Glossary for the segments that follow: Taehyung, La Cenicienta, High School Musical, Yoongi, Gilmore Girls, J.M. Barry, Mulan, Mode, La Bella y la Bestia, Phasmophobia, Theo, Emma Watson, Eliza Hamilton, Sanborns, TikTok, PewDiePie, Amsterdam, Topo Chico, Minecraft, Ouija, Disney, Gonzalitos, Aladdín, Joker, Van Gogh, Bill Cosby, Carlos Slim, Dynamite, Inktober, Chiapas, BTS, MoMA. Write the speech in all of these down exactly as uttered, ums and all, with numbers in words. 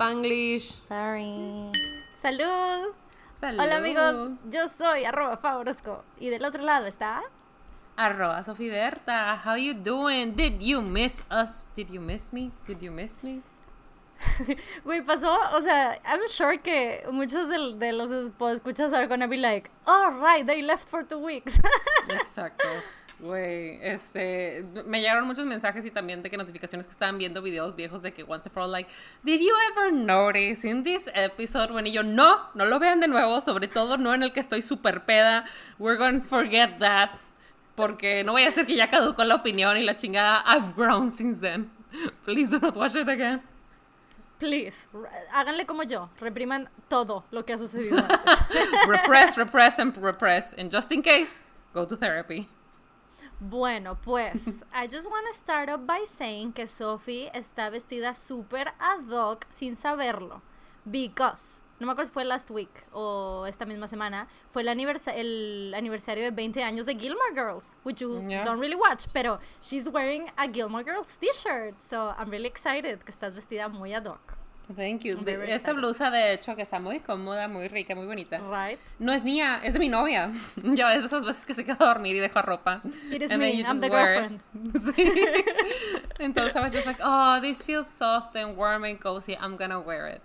Spanglish. Sorry. Salud. Salud. Hola amigos, yo soy arroba Favorosco y del otro lado está arroba Sofiberta. How you doing? Did you miss us? Did you miss me? Did you miss me? Güey, pasó, o sea, I'm sure que muchos de, de los escuchas are gonna be like, oh, right, they left for two weeks. Exacto. Güey, este, me llegaron muchos mensajes y también de que notificaciones que estaban viendo videos viejos de que once and for all, like, did you ever notice in this episode? Bueno, y yo, no, no lo vean de nuevo, sobre todo no en el que estoy super peda. We're gonna forget that, porque no vaya a ser que ya caducó la opinión y la chingada. I've grown since then. Please do not watch it again. Please, háganle como yo, repriman todo lo que ha sucedido antes. Repress, repress, and repress. And just in case, go to therapy. Bueno, pues, I just want to start off by saying que Sophie está vestida super ad hoc sin saberlo. Because, no me acuerdo si fue last week o esta misma semana, fue el, aniversa- el aniversario de veinte años de Gilmore Girls, which you yeah. don't really watch, pero she's wearing a Gilmore Girls t-shirt, so I'm really excited que estás vestida muy ad hoc. Thank you. De, esta excited. Blusa, de hecho, que está muy cómoda, muy rica, muy bonita. Right. No es mía, es de mi novia. Ya es de esas veces que se quedó a dormir y dejó ropa. It is and me, I'm the girlfriend. Sí. Entonces I was just like, oh, this feels soft and warm and cozy, I'm gonna wear it.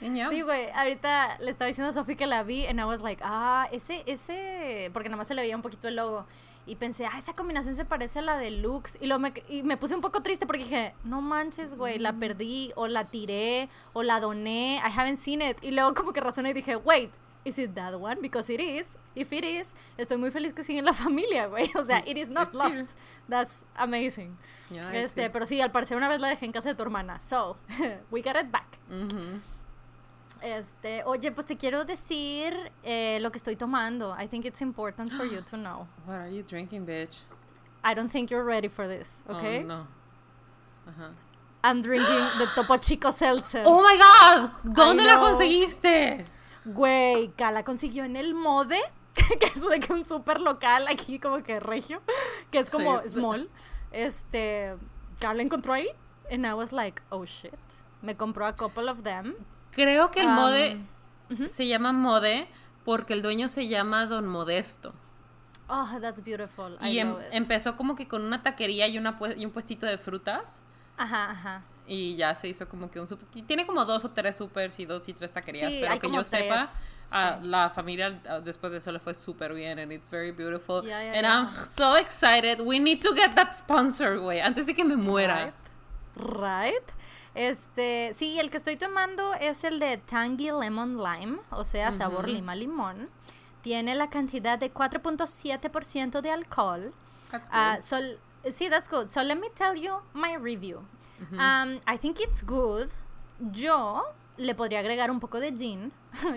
Yeah. Sí, güey, ahorita le estaba diciendo a Sophie que la vi and I was like, ah, ese, ese, porque nada más se le veía un poquito el logo y pensé, ah, esa combinación se parece a la de Lux y, lo me, y me puse un poco triste porque dije, no manches, güey, la perdí o la tiré o la doné, I haven't seen it, y luego como que razoné y dije, wait, is it that one? Because it is, if it is, estoy muy feliz que sigue en la familia, güey, o sea, it's, it is not lost, here. That's amazing. Yeah, este, pero sí, al parecer una vez la dejé en casa de tu hermana, so, we got it back. Mm-hmm. Este, oye, pues te quiero decir eh, lo que estoy tomando. I think it's important for you to know. What are you drinking, bitch? I don't think you're ready for this, okay? Oh, no. Uh-huh. I'm drinking the Topo Chico Seltzer. Oh my God, ¿dónde la conseguiste? Güey, la consiguió en el Mode, que es de que un super local aquí como que regio, que es como sí. small. Este, la encontró ahí and I was like, oh shit. Me compró a couple of them. Creo que el um, Mode uh-huh. se llama Mode porque el dueño se llama Don Modesto. Oh, that's beautiful. I y em- love it. Empezó como que con una taquería y, una pu- y un puestito de frutas. Ajá, ajá. Y ya se hizo como que un super. Tiene como dos o tres supers y dos y tres taquerías. Sí, pero que yo tres. sepa, a, sí. la familia a, después de eso le fue súper bien. And it's very beautiful. Yeah, yeah, and yeah. I'm so excited. We need to get that sponsor, güey. Antes de que me muera. Right. right. Este, sí, el que estoy tomando es el de Tangy Lemon Lime, o sea, sabor uh-huh. lima limón. Tiene la cantidad de cuatro punto siete por ciento de alcohol. That's good. Uh, so, sí, that's good. So let me tell you my review. Uh-huh. Um, I think it's good. Yo le podría agregar un poco de gin,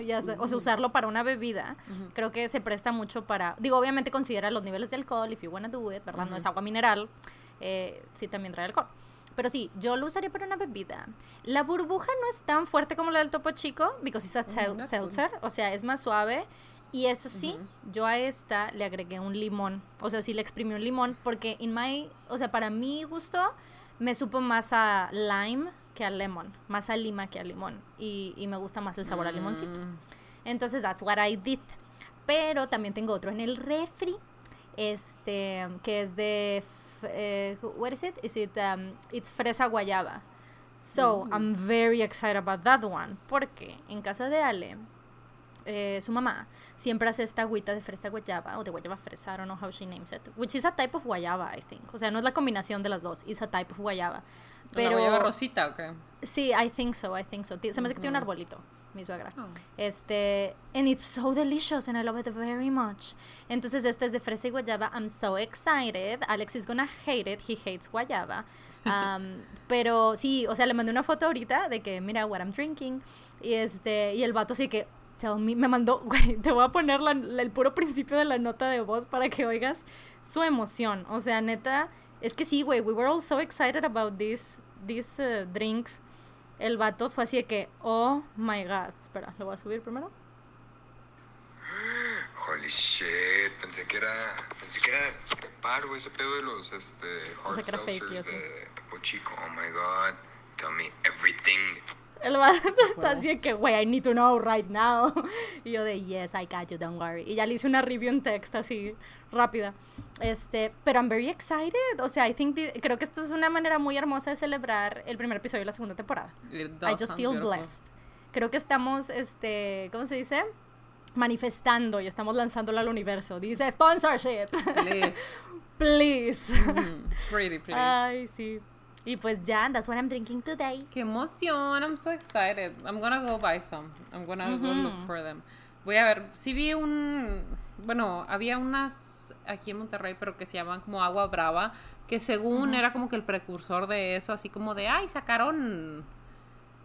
ya sea, uh-huh. o sea, usarlo para una bebida. Uh-huh. Creo que se presta mucho para, digo, obviamente considera los niveles de alcohol, if you wanna do it, ¿verdad? Uh-huh. No es agua mineral, eh, sí también trae alcohol. Pero sí, yo lo usaría para una bebida. La burbuja no es tan fuerte como la del Topo Chico, because it's a sel- mm, seltzer, cool. O sea, es más suave. Y eso sí, uh-huh. yo a esta le agregué un limón. O sea, sí le exprimí un limón, porque in my, o sea, para mi gusto, me supo más a lime que a lemon. Más a lima que a limón. Y, y me gusta más el sabor mm. a limoncito. Entonces, that's what I did. Pero también tengo otro en el refri, este, que es de... Uh, what is it? Is it um, it's fresa guayaba. So, mm. I'm very excited about that one. Porque en casa de Ale, eh, su mamá siempre hace esta agüita de fresa guayaba o de guayaba fresa, I don't know how she names it, which is a type of guayaba, I think. O sea, no es la combinación de las dos, it's a type of guayaba. Pero, ¿la guayaba rosita o qué? Sí, I think so, I think so. Se me hace que tiene un arbolito. Mi suegra. Oh. Este, and it's so delicious and I love it very much. Entonces este es de fresa y guayaba. I'm so excited. Alex is gonna hate it. He hates guayaba. Um, pero sí, o sea, le mandé una foto ahorita de que mira what I'm drinking y este y el vato sí que tell me, me mandó, güey, te voy a poner la, la, el puro principio de la nota de voz para que oigas su emoción. O sea, neta, es que sí, güey, we were all so excited about this these uh, drinks. El vato fue así de que, oh my God. Espera, ¿lo voy a subir primero? Holy shit, pensé que era, pensé que era preparo, güey, ese pedo de los, este, hard seltzers de Topo Chico. Oh my God, tell me everything. El vato está así que, güey, I need to know right now. Y yo de, yes, I got you, don't worry. Y ya le hice una review en text así, rápida. Este, pero I'm very excited. O sea, I think the, creo que esto es una manera muy hermosa de celebrar el primer episodio de la segunda temporada. I just feel beautiful. Blessed. Creo que estamos, este, ¿cómo se dice? Manifestando y estamos lanzándolo al universo. Dice, sponsorship. Please. Please. Mm, pretty please. Ay, sí. Y pues ya, that's what I'm drinking today. ¡Qué emoción! I'm so excited. I'm gonna go buy some. I'm gonna mm-hmm. go look for them. Voy a ver, sí vi un... Bueno, había unas aquí en Monterrey, pero que se llaman como Agua Brava, que según mm-hmm. era como que el precursor de eso, así como de, ay, sacaron...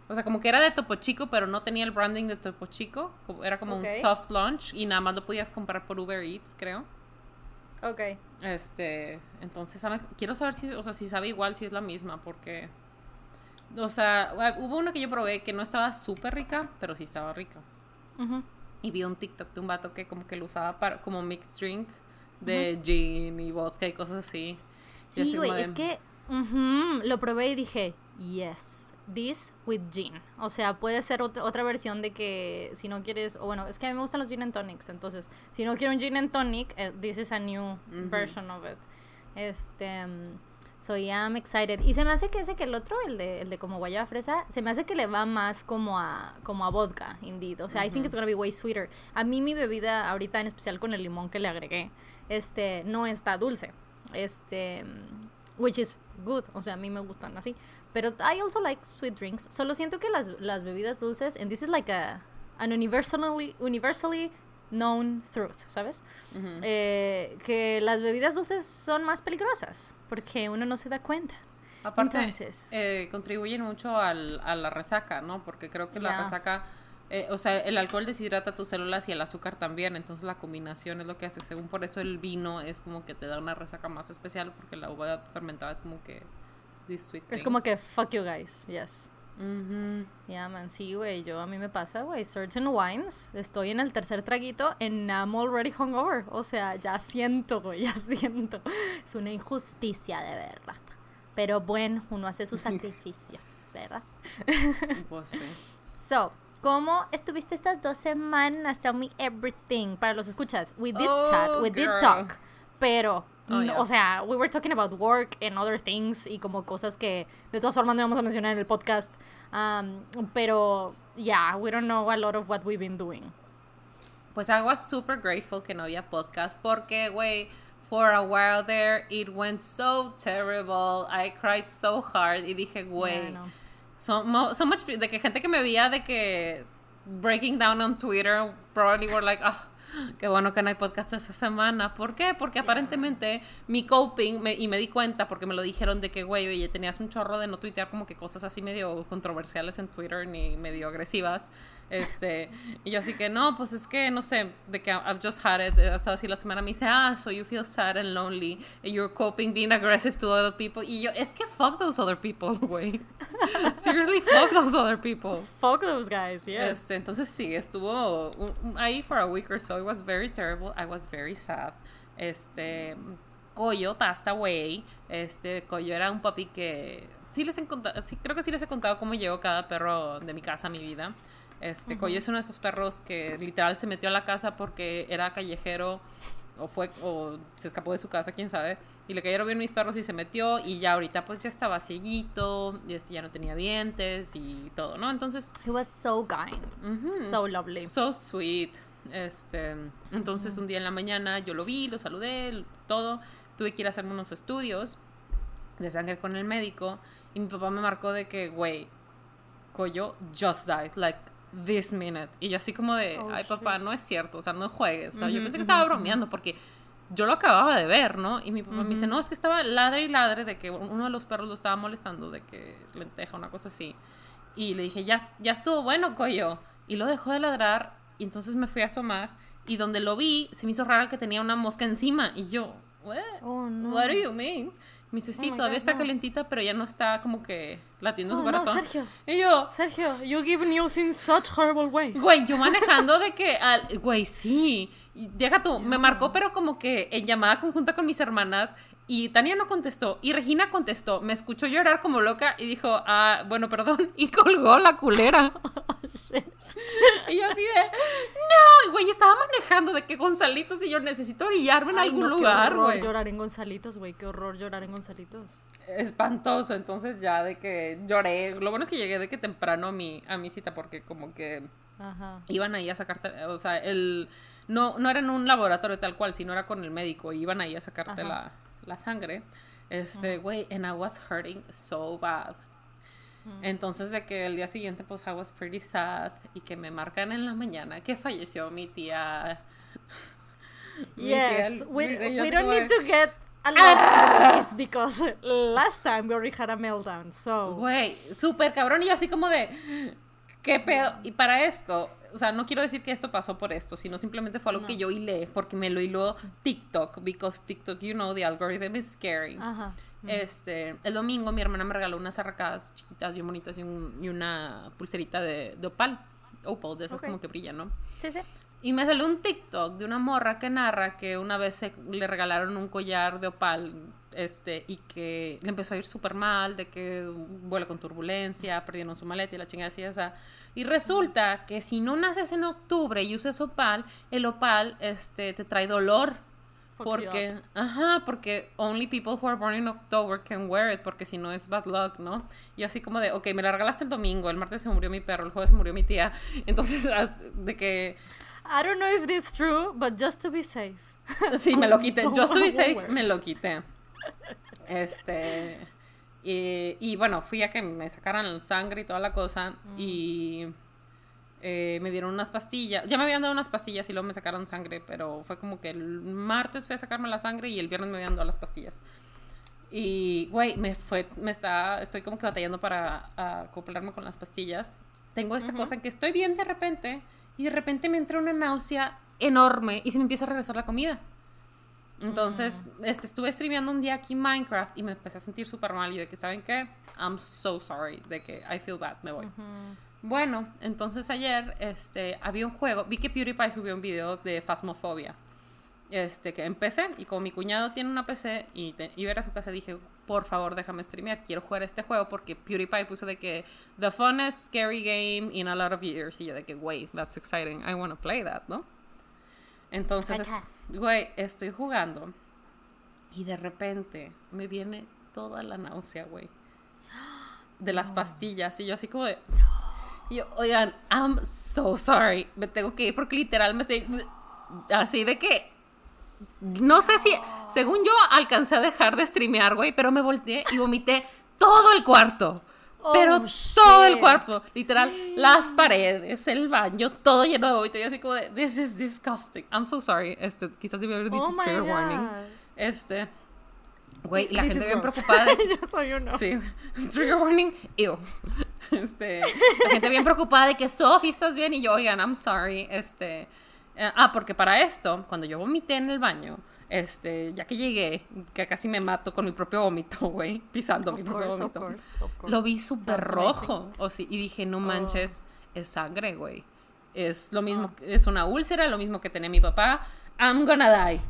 O sea, como que era de Topo Chico, pero no tenía el branding de Topo Chico. Era como okay. un soft launch y nada más lo podías comprar por Uber Eats, creo. Ok. Este, entonces, quiero saber si, o sea, si sabe igual, si es la misma, porque, o sea, hubo una que yo probé que no estaba súper rica, pero sí estaba rica. Uh-huh. Y vi un TikTok de un vato que como que lo usaba para, como mixed drink de uh-huh. gin y vodka y cosas así. Sí, güey, de... es que uh-huh, lo probé y dije, yes, this with gin. O sea, puede ser ot- otra versión de que si no quieres, o bueno, es que a mí me gustan los gin and tonics, entonces, si no quiero un gin and tonic, uh, this is a new mm-hmm. version of it. Este, um, so yeah, I'm excited. Y se me hace que ese que el otro, el de el de como guayaba fresa, se me hace que le va más como a como a vodka, indeed. O sea, mm-hmm. I think it's gonna be way sweeter. A mí mi bebida ahorita en especial con el limón que le agregué, este, no está dulce. Este, which is good, o sea, a mí me gustan así. Pero I also like sweet drinks. Solo siento que las, las bebidas dulces, and this is like a, an universally, universally known truth, ¿sabes? Uh-huh. Eh, que las bebidas dulces son más peligrosas, porque uno no se da cuenta. Aparte, entonces, eh, contribuyen mucho al, a la resaca, ¿no? Porque creo que yeah. la resaca, eh, o sea, el alcohol deshidrata tus células y el azúcar también, entonces la combinación es lo que hace. Según por eso el vino es como que te da una resaca más especial, porque la uva fermentada es como que... Es como que fuck you guys, yes. Mm-hmm. Yeah, man, sí, güey, yo a mí me pasa, güey, certain wines, estoy en el tercer traguito and I'm already hungover, o sea, ya siento, güey, ya siento. Es una injusticia de verdad. Pero bueno, uno hace sus sacrificios, ¿verdad? Pues sí. So, ¿cómo estuviste estas dos semanas? Tell me everything. Para los escuchas, we did oh, chat, we girl. did talk, pero... Oh, yeah. O sea, we were talking about work and other things y como cosas que de todas formas no vamos a mencionar en el podcast, um, pero yeah, we don't know a lot of what we've been doing. Pues I was super grateful que no había podcast porque, güey, for a while there it went so terrible, I cried so hard y dije, güey, yeah, so, mo- so much de que gente que me veía de que breaking down on Twitter probably were like, ah, oh, qué bueno que no hay podcast esta semana. ¿Por qué? Porque aparentemente yeah. mi coping, me, y me di cuenta porque me lo dijeron de que, güey, oye, tenías un chorro de no tuitear como que cosas así medio controversiales en Twitter ni medio agresivas. Este, y yo así que, no, pues es que, no sé, de que I've just had it. Hasta así la semana me dice, ah, so you feel sad and lonely and you're coping being aggressive to other people. Y yo, es que fuck those other people, güey. Seriously, fuck those other people. Fuck those guys, yes. Este, entonces sí, estuvo un, ahí for a week or so. It was very terrible. I was very sad. Este, Coyo passed away. Este, Coyo era un papi que sí les he contado, sí, creo que sí les he contado cómo llegó cada perro de mi casa a mi vida. Este, uh-huh. Coyo es uno de esos perros que literal se metió a la casa porque era callejero o fue o se escapó de su casa, quién sabe, y le cayeron bien mis perros y se metió y ya ahorita pues ya estaba cieguito y este ya no tenía dientes y todo, ¿no? Entonces he was so kind, uh-huh, so lovely, so sweet. Este, entonces uh-huh. un día en la mañana yo lo vi, lo saludé, todo, tuve que ir a hacerme unos estudios de sangre con el médico y mi papá me marcó de que, güey, Coyo just died, like this minute. Y yo así como de, oh, ay papá, shit, no es cierto, o sea, no juegues. O sea, uh-huh, yo pensé que estaba bromeando porque yo lo acababa de ver, ¿no? Y mi papá uh-huh. me dice, no, es que estaba ladre y ladre de que uno de los perros lo estaba molestando, de que lenteja, una cosa así. Y le dije, ya, ya estuvo bueno, Coyo. Y lo dejó de ladrar y entonces me fui a asomar y donde lo vi, se me hizo raro que tenía una mosca encima. Y yo, what? Oh, no. What do you mean? Me dice, sí, oh todavía God, está no. calentita, pero ya no está como que latiendo oh, su corazón. No, Sergio. Y yo... Sergio, you give news in such horrible ways. Güey, yo manejando de que... Al, güey, sí. Y deja tú, yeah. me marcó, pero como que en llamada conjunta con mis hermanas... Y Tania no contestó, y Regina contestó, me escuchó llorar como loca y dijo, ah, bueno, perdón, y colgó la culera. Oh, shit. Y yo así de, no, güey, estaba manejando de que Gonzalitos y yo necesito brillarme en Ay, algún no, lugar, güey. Qué horror llorar en Gonzalitos, güey, qué horror llorar en Gonzalitos. Espantoso, entonces ya de que lloré, lo bueno es que llegué de que temprano a mi, a mi cita porque como que Ajá. iban ahí a sacar, o sea, el, no, no era en un laboratorio tal cual, sino era con el médico, y iban ahí a sacarte Ajá. la... la sangre, este, güey, uh-huh. and I was hurting so bad. Uh-huh. Entonces, de que el día siguiente, pues, I was pretty sad, y que me marcan en la mañana que falleció mi tía. Mi yes, tía, we, we don't like, need to get a lot ah! of this, because last time we already had a meltdown, so. Güey, súper cabrón, y yo así como de, ¿qué pedo? Y para esto, o sea, no quiero decir que esto pasó por esto, sino simplemente fue algo no. que yo hilé, porque me lo hiló TikTok, because TikTok, you know, the algorithm is scary. Ajá. Este, el domingo mi hermana me regaló unas arracadas chiquitas bien bonitas y, un, y una pulserita de, de opal, opal, de esas okay. como que brillan, ¿no? Sí, sí. Y me salió un TikTok de una morra que narra que una vez se, le regalaron un collar de opal, este, y que le empezó a ir súper mal, de que vuela con turbulencia, perdieron su maleta y la chingada así, o sea, y resulta que si no naces en octubre y usas opal, el opal este, te trae dolor. Fuck porque, ajá, porque only people who are born in October can wear it, porque si no es bad luck, ¿no? Y así como de, ok, me la regalaste el domingo, el martes se murió mi perro, el jueves se murió mi tía, entonces de que... I don't know if this is true, but just to be safe. Sí, me lo quité, just to be safe, me lo quité. Este... Y, y bueno, fui a que me sacaran la sangre y toda la cosa, mm. y eh, me dieron unas pastillas. Ya me habían dado unas pastillas y luego me sacaron sangre, pero fue como que el martes fui a sacarme la sangre y el viernes me habían dado las pastillas. Y, güey, me fue, me está, estoy como que batallando para a, acoplarme con las pastillas. Tengo esta uh-huh. cosa en que estoy bien de repente y de repente me entra una náusea enorme y se me empieza a regresar la comida. Entonces, uh-huh. este, estuve streameando un día aquí Minecraft y me empecé a sentir súper mal. Y de que, ¿saben qué? I'm so sorry. De que, I feel bad, me voy. Uh-huh. Bueno, entonces ayer este, había un juego. Vi que PewDiePie subió un video de Phasmophobia. Este, que empecé. Y como mi cuñado tiene una P C y te, iba a ir a su casa, dije, por favor, déjame streamear. Quiero jugar este juego porque PewDiePie puso de que, the funnest scary game in a lot of years. Y yo de que, wait, that's exciting. I want to play that, ¿no? Entonces, güey, estoy jugando y de repente me viene toda la náusea, güey, de las pastillas. Y yo así como de, y yo, oigan, I'm so sorry, me tengo que ir porque literal me estoy así de que, no sé si, según yo alcancé a dejar de streamear, güey, pero me volteé y vomité todo el cuarto. Pero oh, todo shit. El cuarto, literal, las paredes, el baño, todo lleno de vómito. Y así como de, this is disgusting. I'm so sorry. Este, quizás debí haber dicho oh trigger warning. Este, güey, la gente bien preocupada. De, yo soy uno. Sí, trigger warning, ew. Este, la gente bien preocupada de que, Sophie, ¿estás bien? Y yo, oigan, I'm sorry. Este, eh, ah, porque para esto, cuando yo vomité en el baño, Este, ya que llegué, que casi me mato con mi propio vómito, güey, pisando of mi course, propio vómito. Of course, of course. Lo vi súper rojo, o sí, y dije, no manches, oh. es sangre, güey. Es lo mismo, oh. es una úlcera, lo mismo que tenía mi papá. I'm gonna die,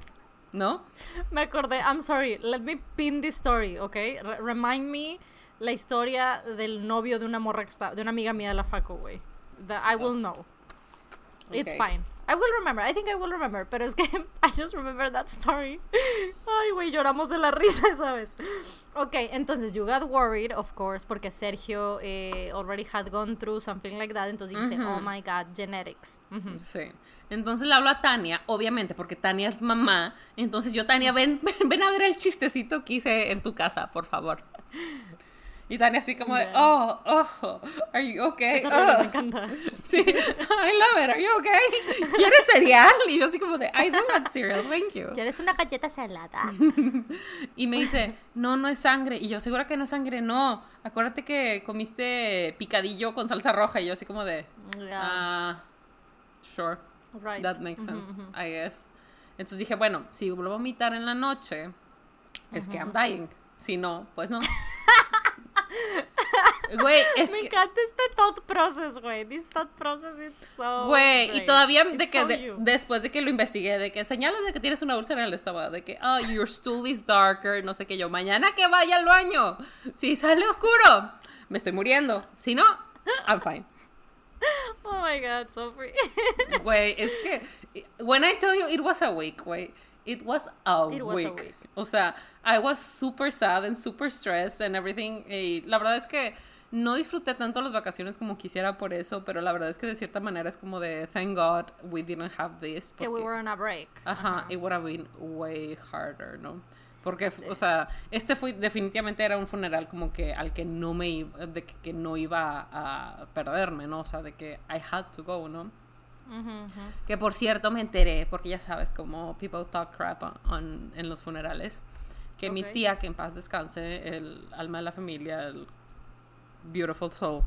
¿no? Me acordé, I'm sorry, let me pin this story, ¿ok? Re- remind me la historia del novio de una morra que está, de una amiga mía de la facu, güey. That I will know. Okay. It's fine. I will remember, I think I will remember, pero es que I just remember that story. Ay, güey, lloramos de la risa, ¿sabes? Ok, entonces, you got worried, of course, porque Sergio eh, already had gone through something like that, entonces dijiste, uh-huh. oh my God, genetics. Uh-huh. Sí, entonces le hablo a Tania, obviamente, porque Tania es mamá, entonces yo, Tania, ven, ven a ver el chistecito que hice en tu casa, por favor. Y Tania así como de, oh, oh, are you okay? Eso oh. me encanta. Sí, I love it, are you okay? ¿Quieres cereal? Y yo así como de, I don't want cereal, thank you. ¿Quieres una galleta salada? Y me dice, no, no es sangre. Y yo, ¿segura que no es sangre? No, acuérdate que comiste picadillo con salsa roja. Y yo así como de, ah, uh, sure, right. That makes sense, mm-hmm, mm-hmm. I guess. Entonces dije, bueno, si vuelvo a vomitar en la noche, es mm-hmm. que I'm dying. Si no, pues no. Güey, es Me que... encanta este thought process, güey. This thought process is so Güey, great. Y todavía de it's que so de, después de que lo investigué, de que señalas de que tienes una úlcera en el estómago, de que, oh, your stool is darker, no sé qué yo. Mañana que vaya al baño, si sale oscuro, me estoy muriendo. Si no, I'm fine. Oh my God, so free. Güey, es que, when I tell you it was a week, güey. It was a it was week. A week. O sea, I was super sad and super stressed and everything. Y la verdad es que no disfruté tanto las vacaciones como quisiera por eso, pero la verdad es que de cierta manera es como de, thank God we didn't have this. Porque, que we were on a break. Ajá, uh-huh. It would have been way harder, ¿no? Porque, sí. O sea, este fue, definitivamente era un funeral como que al que no me iba, de que, que no iba a perderme, ¿no? O sea, de que I had to go, ¿no? Uh-huh, uh-huh. Que por cierto me enteré, porque ya sabes como people talk crap on, on, en los funerales, que okay. Mi tía, que en paz descanse, el alma de la familia, el beautiful soul,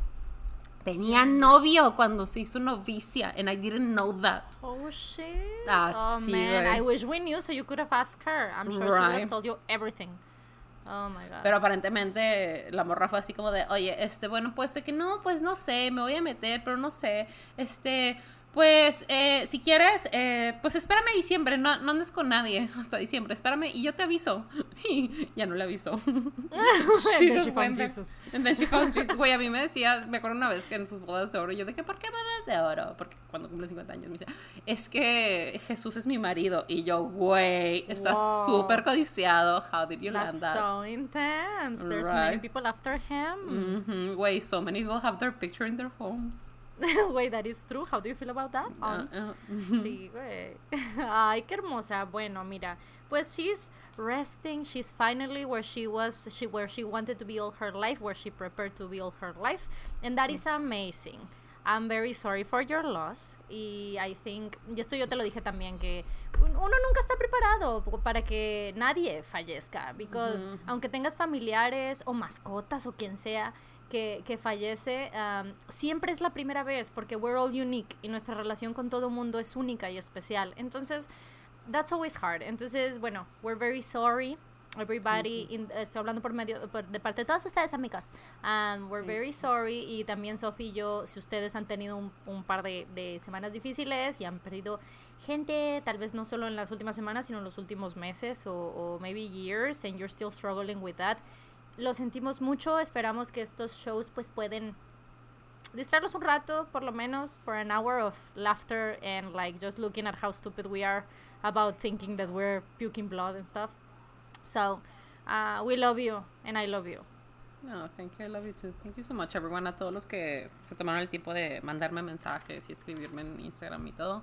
tenía novio cuando se hizo novicia, and I didn't know that. Oh shit. Así, oh man, right? I wish we knew so you could have asked her. I'm sure right. She would have told you everything. Oh my God. Pero aparentemente la morra fue así como de, oye, este, bueno, pues de que no, pues no sé, me voy a meter, pero no sé, este... Pues, eh, si quieres, eh, pues espérame diciembre, no, no andes con nadie hasta diciembre, espérame y yo te aviso. Y ya no le avisó. And then she found Jesus. And then she found Jesus. Güey, a mí me decía, me acuerdo una vez que en sus bodas de oro, yo dije, ¿por qué bodas de oro? Porque cuando cumple cincuenta años me dice, es que Jesús es mi marido. Y yo, güey, está súper codiciado. How did you land that? That's so intense. There's right. Many people after him. Güey, mm-hmm. So many people have their picture in their homes. Güey, that is true. How do you feel about that? No, no. Sí, güey. Ay, qué hermosa. Bueno, mira, pues she's resting. She's finally where she was, she where she wanted to be all her life, where she prepared to be all her life, and that is amazing. I'm very sorry for your loss. Y I think, y esto yo te lo dije también, que uno nunca está preparado para que nadie fallezca, because mm-hmm. aunque tengas familiares o mascotas o quien sea Que, que fallece, um, siempre es la primera vez, porque we're all unique y nuestra relación con todo mundo es única y especial, entonces that's always hard, entonces bueno, we're very sorry everybody, mm-hmm. in, estoy hablando por medio por, de parte de todos ustedes, amigas, um, we're very sorry, y también Sophie y yo, si ustedes han tenido un, un par de, de semanas difíciles y han perdido gente, tal vez no solo en las últimas semanas, sino en los últimos meses o, o maybe years, and you're still struggling with that, lo sentimos mucho, esperamos que estos shows pues pueden distraerlos un rato, por lo menos, for an hour of laughter and like just looking at how stupid we are about thinking that we're puking blood and stuff. So, uh, we love you and I love you. No, thank you, I love you too. Thank you so much everyone, a todos los que se tomaron el tiempo de mandarme mensajes y escribirme en Instagram y todo.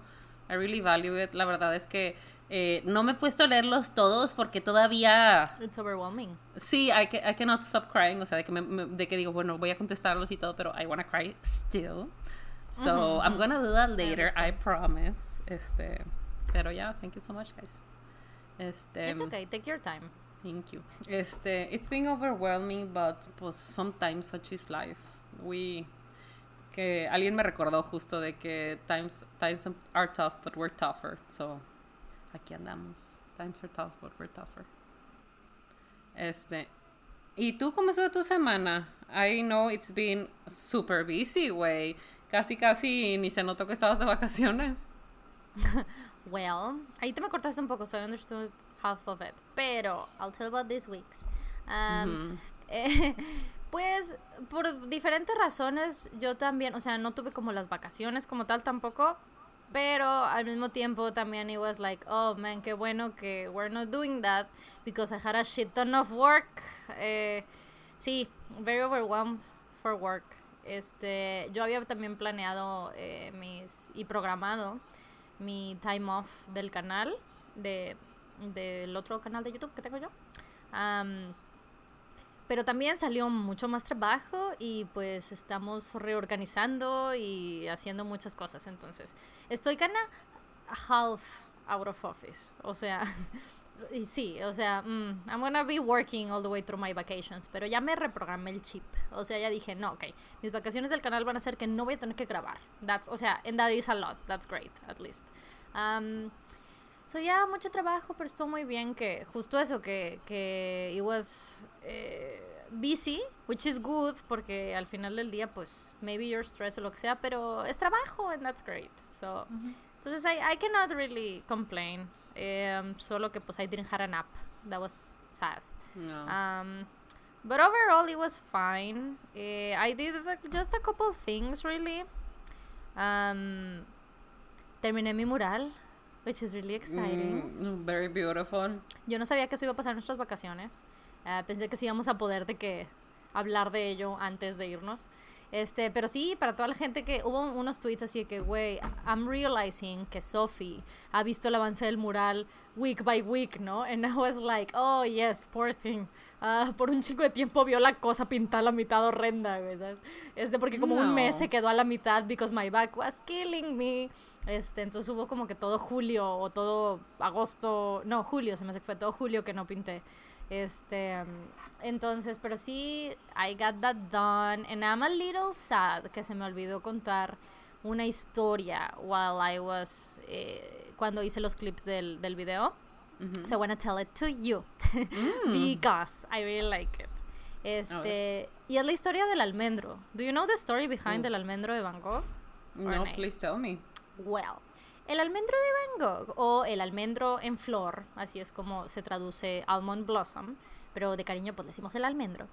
I really value it. La verdad es que eh, no me he puesto a leerlos todos porque todavía... It's overwhelming. Sí, I, ca- I cannot stop crying. O sea, de que, me, me, de que digo, bueno, voy a contestarlos y todo, pero I wanna cry still. So, mm-hmm. I'm gonna do that later, I, I promise. Este, pero yeah, thank you so much, guys. Este, It's okay, take your time. Thank you. Este, it's been overwhelming, but pues, sometimes such is life. We... Que alguien me recordó justo de que times times are tough, but we're tougher. So, aquí andamos. Times are tough, but we're tougher. Este. ¿Y tú cómo estuvo tu semana? I know it's been super busy, güey. Casi, casi ni se notó que estabas de vacaciones. Well, ahí te me cortaste un poco, so I understood half of it. Pero, I'll tell about this week's. Um, mm-hmm. eh, Pues, por diferentes razones, yo también, o sea, no tuve como las vacaciones como tal tampoco, pero al mismo tiempo también it was like, oh man, qué bueno que we're not doing that, because I had a shit ton of work. Eh, sí, very overwhelmed for work. Este, yo había también planeado eh, mis, y programado mi time off del canal, de, del otro canal de YouTube que tengo yo. Um, Pero también salió mucho más trabajo y pues estamos reorganizando y haciendo muchas cosas. Entonces, estoy gana half out of office. O sea, y sí, o sea, mm, I'm gonna be working all the way through my vacations. Pero ya me reprogramé el chip. O sea, ya dije, no, ok, mis vacaciones del canal van a ser que no voy a tener que grabar. That's, o sea, and that is a lot. That's great, at least. Um, So, yeah, mucho trabajo, pero estuvo muy bien que justo eso, que, que it was eh, busy, Which is good, porque al final del día, pues, maybe you're stressed o lo que sea, pero es trabajo, and that's great. So, mm-hmm. Entonces, I, I cannot really complain. Um, solo que, pues, I didn't have a nap. That was sad. No. Um, but overall, it was fine. Uh, I did just a couple things, really. Um, terminé mi mural, which is really exciting. Mm, very beautiful. Yo no sabía que eso iba a pasar en nuestras vacaciones. Uh, pensé que sí íbamos a poder de que... hablar de ello antes de irnos. Este, pero sí, para toda la gente que... Hubo unos tweets así de que, güey, I'm realizing que Sophie ha visto el avance del mural week by week, ¿no? And I was like, oh, yes, poor thing. Uh, por un chingo de tiempo vio la cosa pintada a la mitad horrenda, güey, ¿sabes? Este, porque como no. un mes se quedó a la mitad because my back was killing me. Este, entonces hubo como que todo julio o todo agosto... No, julio, se me hace que fue todo julio que no pinté. Este... Um, Entonces, pero sí, I got that done, and I'm a little sad que se me olvidó contar una historia while I was, eh, cuando hice los clips del, del video, mm-hmm. so I want to tell it to you, mm. because I really like it. Este, y es la historia del almendro. Do you know the story behind mm. el almendro de Van Gogh? No, no, please tell me. Well, el almendro de Van Gogh, o el almendro en flor, así es como se traduce almond blossom, pero de cariño pues le decimos el almendro.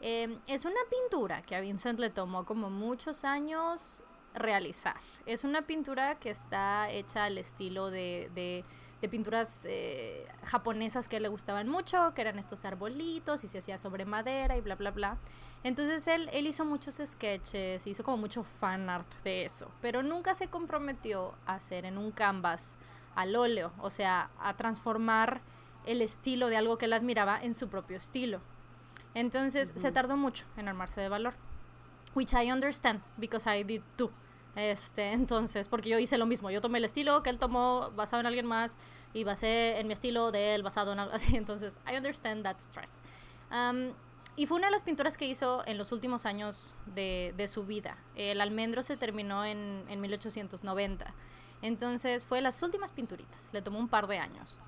Eh, es una pintura que a Vincent le tomó como muchos años realizar. Es una pintura que está hecha al estilo de, de, de pinturas eh, japonesas que le gustaban mucho, que eran estos arbolitos y se hacía sobre madera y bla, bla, bla. Entonces él, él hizo muchos sketches, hizo como mucho fan art de eso, pero nunca se comprometió a hacer en un canvas al óleo, o sea, a transformar el estilo de algo que él admiraba en su propio estilo. Entonces, mm-hmm. se tardó mucho en armarse de valor. Which I understand, because I did too. Este, entonces, porque yo hice lo mismo. Yo tomé el estilo que él tomó basado en alguien más y basé en mi estilo de él basado en algo así. Entonces, I understand that stress. Um, y fue una de las pinturas que hizo en los últimos años de, de su vida. El almendro se terminó en, en mil ochocientos noventa. Entonces, fue de las últimas pinturitas. Le tomó un par de años.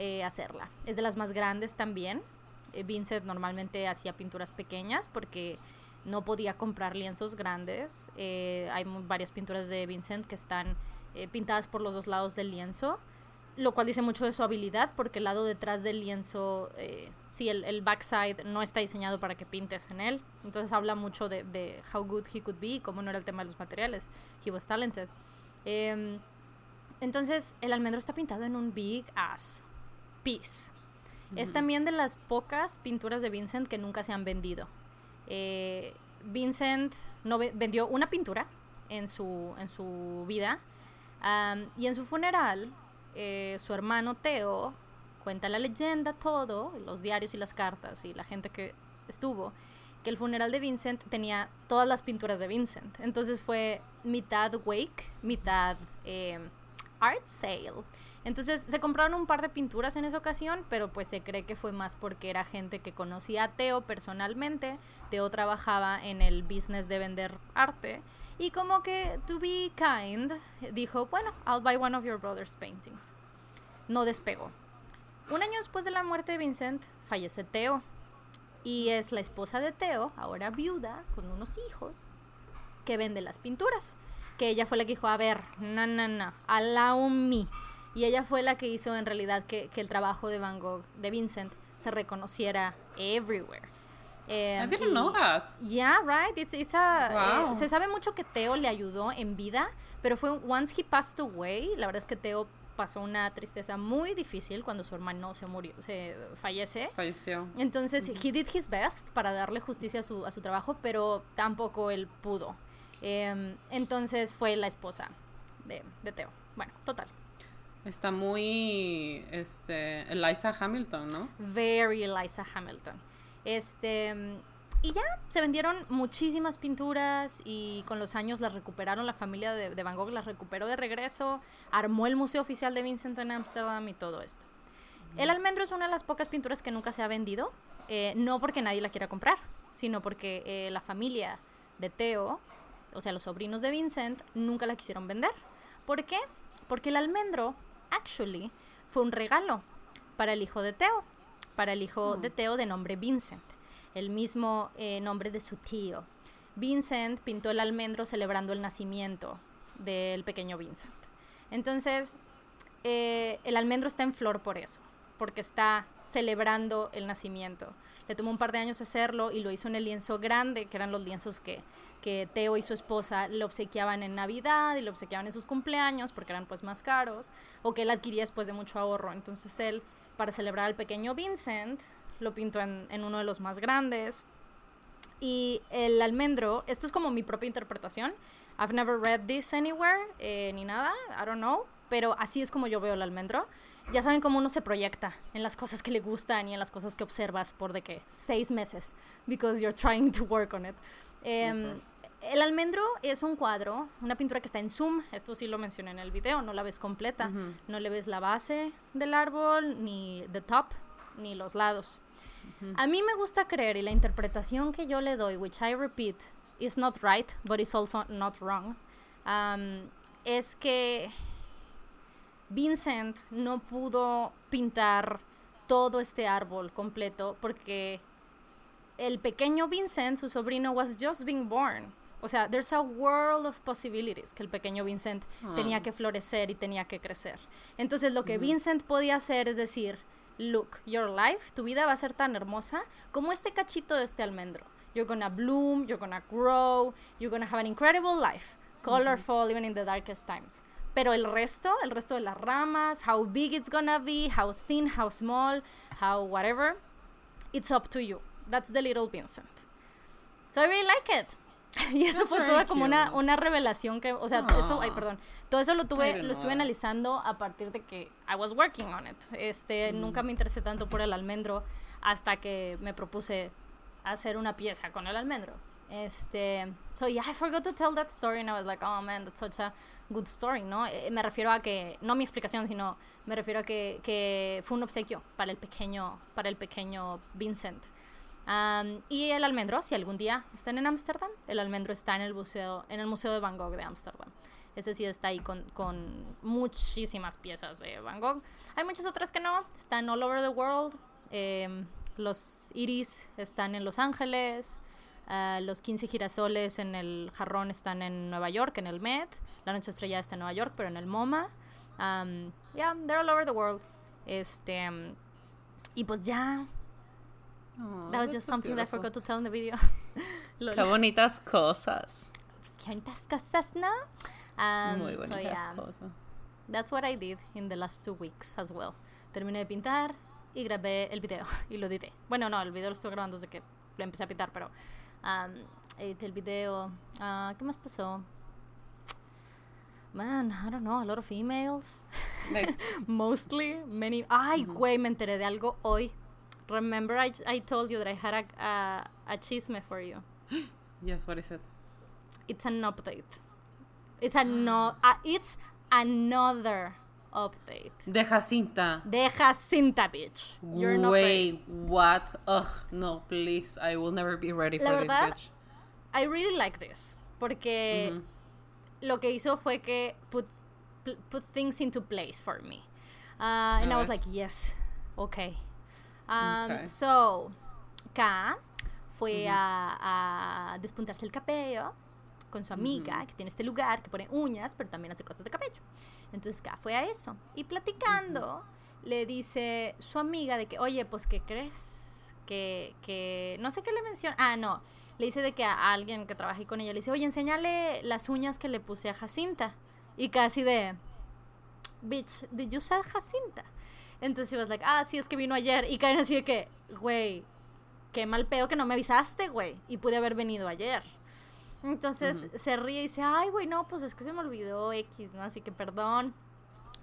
Eh, hacerla. Es de las más grandes también. Eh, Vincent normalmente hacía pinturas pequeñas porque no podía comprar lienzos grandes. Eh, hay m- varias pinturas de Vincent que están eh, pintadas por los dos lados del lienzo, lo cual dice mucho de su habilidad porque el lado detrás del lienzo, eh, sí, el, el backside no está diseñado para que pintes en él. Entonces habla mucho de, de how good he could be, cómo no era el tema de los materiales. He was talented. Eh, entonces, el almendro está pintado en un big ass. Piece. Mm-hmm. Es también de las pocas pinturas de Vincent que nunca se han vendido. Eh, Vincent no ve- vendió una pintura en su, en su vida, um, y en su funeral eh, su hermano Theo cuenta la leyenda, todo, los diarios y las cartas y la gente que estuvo, que el funeral de Vincent tenía todas las pinturas de Vincent. Entonces fue mitad wake, mitad... Eh, art sale. Entonces se compraron un par de pinturas en esa ocasión, pero pues se cree que fue más porque era gente que conocía a Theo personalmente. Theo trabajaba en el business de vender arte y como que to be kind dijo, bueno, I'll buy one of your brother's paintings. No despegó. Un año después de la muerte de Vincent fallece Theo y es la esposa de Theo, ahora viuda con unos hijos, que vende las pinturas. Que ella fue la que dijo, a ver, no, no, no, allow me. Y ella fue la que hizo en realidad que, que el trabajo de Van Gogh, de Vincent, se reconociera everywhere. Eh, I didn't y, know that. Yeah, right. It's, it's a, wow. eh, se sabe mucho que Theo le ayudó en vida, pero fue once he passed away. La verdad es que Theo pasó una tristeza muy difícil cuando su hermano se murió, se fallece. Falleció. Entonces, mm-hmm. he did his best para darle justicia a su, a su trabajo, pero tampoco él pudo. Eh, entonces fue la esposa de, de Theo. Bueno, total. Está muy este, Eliza Hamilton, ¿no? Very Eliza Hamilton. Este, y ya se vendieron muchísimas pinturas y con los años las recuperaron. La familia de, de Van Gogh las recuperó de regreso. Armó el museo oficial de Vincent en Amsterdam y todo esto. Mm. El almendro es una de las pocas pinturas que nunca se ha vendido. Eh, no porque nadie la quiera comprar, sino porque eh, la familia de Theo, o sea, los sobrinos de Vincent, nunca la quisieron vender. ¿Por qué? Porque el almendro, actually, fue un regalo para el hijo de Theo, para el hijo mm. de Theo de nombre Vincent. el mismo eh, nombre de su tío. Vincent pintó el almendro celebrando el nacimiento del pequeño Vincent. Entonces, eh, el almendro está en flor por eso, porque está celebrando el nacimiento. Le tomó un par de años hacerlo y lo hizo en el lienzo grande, que eran los lienzos que, que Theo y su esposa le obsequiaban en Navidad y le obsequiaban en sus cumpleaños, porque eran pues más caros, o que él adquiría después de mucho ahorro. Entonces él, para celebrar al pequeño Vincent, lo pintó en, en uno de los más grandes. Y el almendro, esto es como mi propia interpretación, I've never read this anywhere, eh, ni nada, I don't know, pero así es como yo veo el almendro. Ya saben cómo uno se proyecta en las cosas que le gustan y en las cosas que observas por de que seis meses, because you're trying to work on it. Eh, el almendro es un cuadro, una pintura que está en zoom, esto sí lo mencioné en el video, no la ves completa, uh-huh. No le ves la base del árbol, ni the top, ni los lados. Uh-huh. A mí me gusta creer, y la interpretación que yo le doy, which I repeat, is not right, but it's also not wrong, um, es que Vincent no pudo pintar todo este árbol completo porque el pequeño Vincent, su sobrino, was just being born. O sea, there's a world of possibilities que el pequeño Vincent oh. tenía que florecer y tenía que crecer. Entonces, lo que mm. Vincent podía hacer es decir, look, your life, tu vida va a ser tan hermosa como este cachito de este almendro. You're gonna bloom, you're gonna grow, you're gonna have an incredible life, colorful mm-hmm. even in the darkest times. Pero el resto, el resto de las ramas, how big it's gonna be, how thin, how small, how whatever, it's up to you. That's the little Vincent. So I really like it. Y eso That's fue toda cute. Como una, una revelación que, o sea, todo eso, ay, perdón, todo eso lo tuve, lo estuve analizando a partir de que I was working on it. Este, mm. Nunca me interesé tanto por el almendro hasta que me propuse hacer una pieza con el almendro. Este, so yeah, I forgot to tell that story and I was like, oh man, that's such a good story, ¿no? Eh, me refiero a que, no mi explicación, sino me refiero a que, que fue un obsequio para el pequeño, para el pequeño Vincent. Um, y el almendro, si algún día están en Amsterdam, el almendro está en el museo, en el museo de Van Gogh de Amsterdam. Ese sí está ahí con, con muchísimas piezas de Van Gogh. Hay muchas otras que no, están all over the world. Eh, los iris están en Los Ángeles. Uh, los quince girasoles en el jarrón están en Nueva York, en el Met. La noche estrellada está en Nueva York, pero en el MoMA. Um, yeah, they're all over the world. Este, um, y pues ya. Oh, that was just something that I forgot to tell in the video. Qué bonitas cosas. Qué bonitas cosas, ¿no? Um, Muy bonitas so, yeah, cosas. That's what I did in the last two weeks as well. Terminé de pintar y grabé el video y lo edité. Bueno, no, el video lo estoy grabando desde que lo empecé a pintar, pero... Um, edité el video. Uh, ¿Qué más pasó? Man, I don't know, a lot of emails. Nice. Mostly, many. Ay, güey, me enteré de algo hoy. Remember, I, I told you that I had a, a, a chisme for you. Yes, what is it? It's an update. It's a no. Uh, it's another update. De Jacinta. De Jacinta, bitch. You're Wait, not ready. What? Ugh, no, please. I will never be ready La for verdad, this, bitch. I really like this. Porque mm-hmm. lo que hizo fue que put, put things into place for me. Uh, and right. I was like, yes, okay. Um, okay. So, K fue mm-hmm. a, a despuntarse el cabello con su amiga, mm-hmm. que tiene este lugar, que pone uñas, pero también hace cosas de cabello. Entonces K fue a eso. Y platicando, mm-hmm. le dice su amiga de que, oye, pues, ¿qué crees? Que, que, no sé qué le menciona. Ah, no. Le dice de que a alguien que trabaja ahí con ella, le dice, oye, enséñale las uñas que le puse a Jacinta. Y K así de, bitch, did you say Jacinta? Entonces she was like, ah, sí, es que vino ayer. Y Karen así de que, güey, qué mal pedo que no me avisaste, güey. Y pude haber venido ayer. Entonces uh-huh. se ríe y dice, ay, güey, no, pues es que se me olvidó X, ¿no? Así que perdón.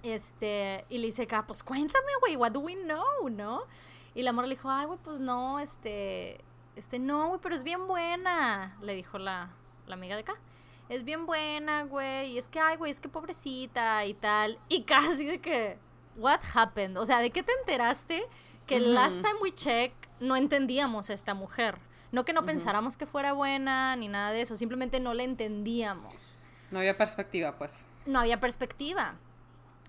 Este, y le dice acá, pues cuéntame, güey, what do we know, ¿no? Y la morra le dijo, ay, güey, pues no, este, este, no, güey, pero es bien buena, le dijo la, la amiga de acá. Es bien buena, güey, y es que, ay, güey, es que pobrecita y tal. Y casi de que, what happened? O sea, ¿de qué te enteraste? Que uh-huh. last time we checked no entendíamos a esta mujer. No que no uh-huh. pensáramos que fuera buena ni nada de eso, simplemente no la entendíamos. No había perspectiva, pues. No había perspectiva.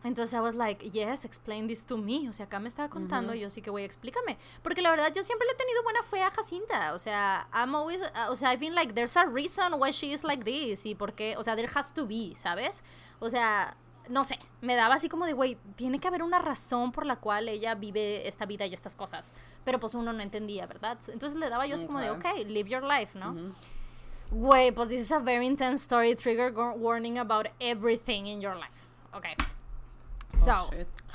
Entonces I was like, yes, explain this to me. O sea, acá me estaba contando, uh-huh. y yo sí que güey, explícame. Porque la verdad, yo siempre le he tenido buena fe a Jacinta. O sea, I'm always, uh, o sea, I've been like, there's a reason why she is like this. Y por qué, o sea, there has to be, ¿sabes? O sea, no sé, me daba así como de, güey, tiene que haber una razón por la cual ella vive esta vida y estas cosas. Pero pues uno no entendía, ¿verdad? Entonces le daba yo así okay. como de, okay, live your life, ¿no? Uh-huh. Güey, pues this is a very intense story, trigger warning about everything in your life. Okay. So,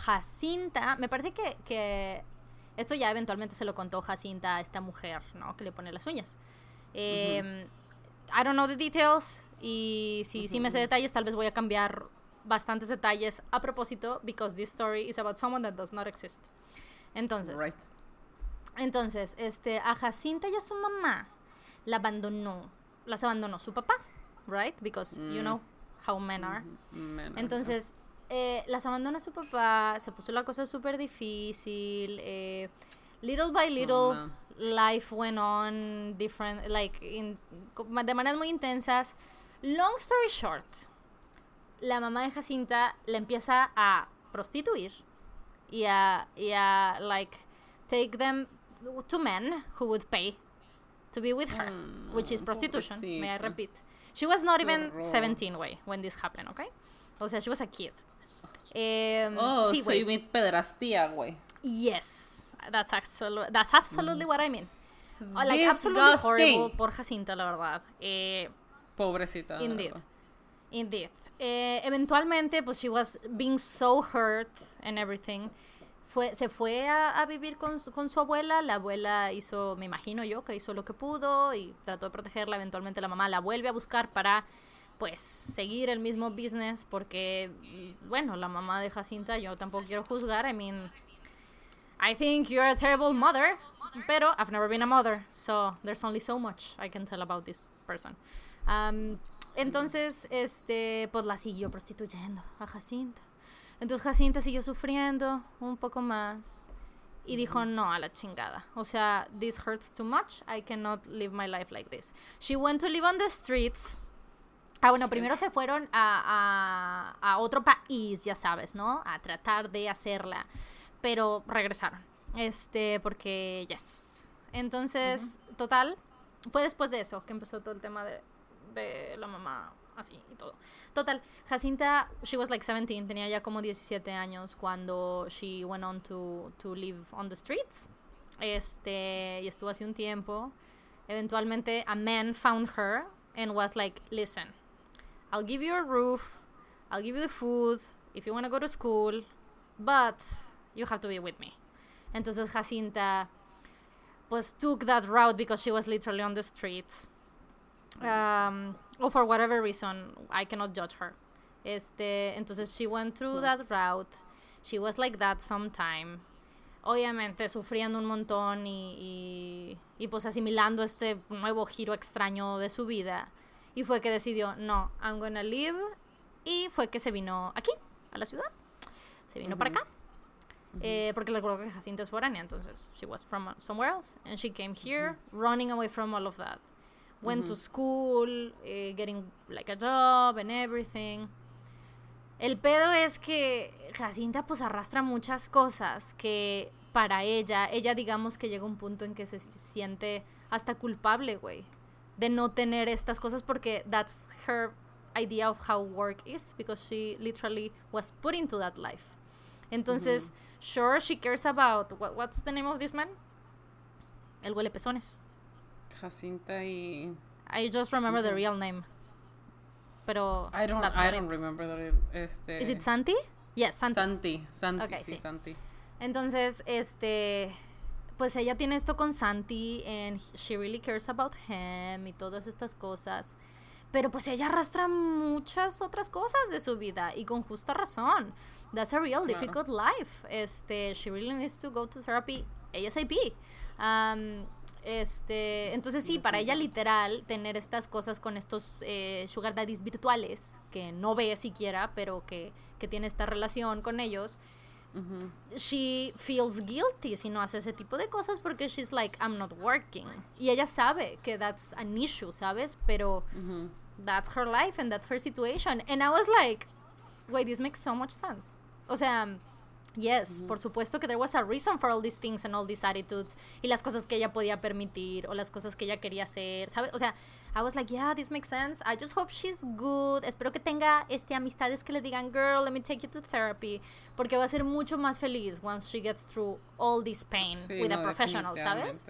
Jacinta, me parece que, que esto ya eventualmente se lo contó Jacinta a esta mujer, ¿no? Que le pone las uñas. Eh, uh-huh. I don't know the details, y si, uh-huh. si me sé detalles, tal vez voy a cambiar bastantes detalles a propósito, because this story is about someone that does not exist. Entonces, right. entonces este, a Jacinta y a su mamá la abandonó, las abandonó su papá, right? Because mm. you know how men are. Men entonces... Are. Eh, las abandona su papá, se puso la cosa súper difícil, eh, little by little, oh, no. life went on different, like, in, de maneras muy intensas. Long story short, la mamá de Jacinta la empieza a prostituir y a, y a like, take them to men who would pay to be with her, oh, which is prostitution, pobrecita. May I repeat. She was not even seventeen, way, when this happened, okay? O sea, she was a kid. Eh, oh, sí, so you mean pederastía, güey. Yes, that's, absolu- that's absolutely mm. what I mean. Oh, like, absolutely horrible por Jacinta, la verdad. Eh, Pobrecita. Indeed. Verdad. Indeed. Eh, eventualmente, pues, she was being so hurt and everything. Fue, se fue a, a vivir con su, con su abuela. La abuela hizo, me imagino yo, que hizo lo que pudo y trató de protegerla. Eventualmente la mamá la vuelve a buscar para... pues seguir el mismo business porque, bueno, la mamá de Jacinta, yo tampoco quiero juzgar, I mean, I think you're a terrible mother, pero I've never been a mother, so there's only so much I can tell about this person. Um, entonces, este, pues la siguió prostituyendo a Jacinta. Entonces Jacinta siguió sufriendo un poco más y dijo no a la chingada. O sea, this hurts too much, I cannot live my life like this. She went to live on the streets. Ah, bueno, primero se fueron a, a, a otro país, ya sabes, ¿no? A tratar de hacerla, pero regresaron, este, porque, yes. Entonces, uh-huh. total, fue después de eso que empezó todo el tema de, de la mamá, así, y todo. Total, Jacinta, she was like seventeen, tenía ya como diecisiete años cuando she went on to, to live on the streets, este, y estuvo así un tiempo. Eventualmente, a man found her and was like, listen, I'll give you a roof, I'll give you the food, if you want to go to school, but you have to be with me. Entonces Jacinta pues took that route because she was literally on the streets. Um, or for whatever reason, I cannot judge her. Este, entonces she went through cool. that route. She was like that sometime. Obviamente sufriendo un montón y, y, y pues asimilando este nuevo giro extraño de su vida. Y fue que decidió, no, I'm gonna live. Y fue que se vino aquí, a la ciudad. Se vino uh-huh. para acá. Uh-huh. Eh, porque recuerdo que Jacinta es foránea, entonces she was from somewhere else. And she came here, uh-huh. running away from all of that. Went uh-huh. to school, eh, getting like a job and everything. El pedo es que Jacinta pues arrastra muchas cosas que para ella, ella digamos que llega un punto en que se siente hasta culpable, güey, de no tener estas cosas porque that's her idea of how work is because she literally was put into that life. Entonces, mm-hmm. sure, she cares about, what, what's the name of this man? El huele pezones. Jacinta y... I just remember the real name. Pero I don't, that's I don't remember that. Este... Is it Santi? Yes, Santi. Santi, Santi, okay, sí, sí, Santi. Entonces, este, pues ella tiene esto con Santi and she really cares about him y todas estas cosas. Pero pues ella arrastra muchas otras cosas de su vida y con justa razón. That's a real difficult claro. life. Este, she really needs to go to therapy A S A P. Um, Este, entonces sí, para ella literal tener estas cosas con estos eh, sugar daddies virtuales que no ve siquiera, pero que, que tiene esta relación con ellos uh-huh. she feels guilty si no hace ese tipo de cosas porque she's like, I'm not working y ella sabe que that's an issue, ¿sabes? Pero uh-huh. that's her life and that's her situation and I was like, wait, this makes so much sense. O sea, yes, por supuesto que there was a reason for all these things and all these attitudes, y las cosas que ella podía permitir o las cosas que ella quería hacer, ¿sabes? O sea, I was like, yeah, this makes sense. I just hope she's good. Espero que tenga este amistades que le digan, girl, let me take you to therapy, porque va a ser mucho más feliz once she gets through all this pain sí, with no, a professional, ¿sabes?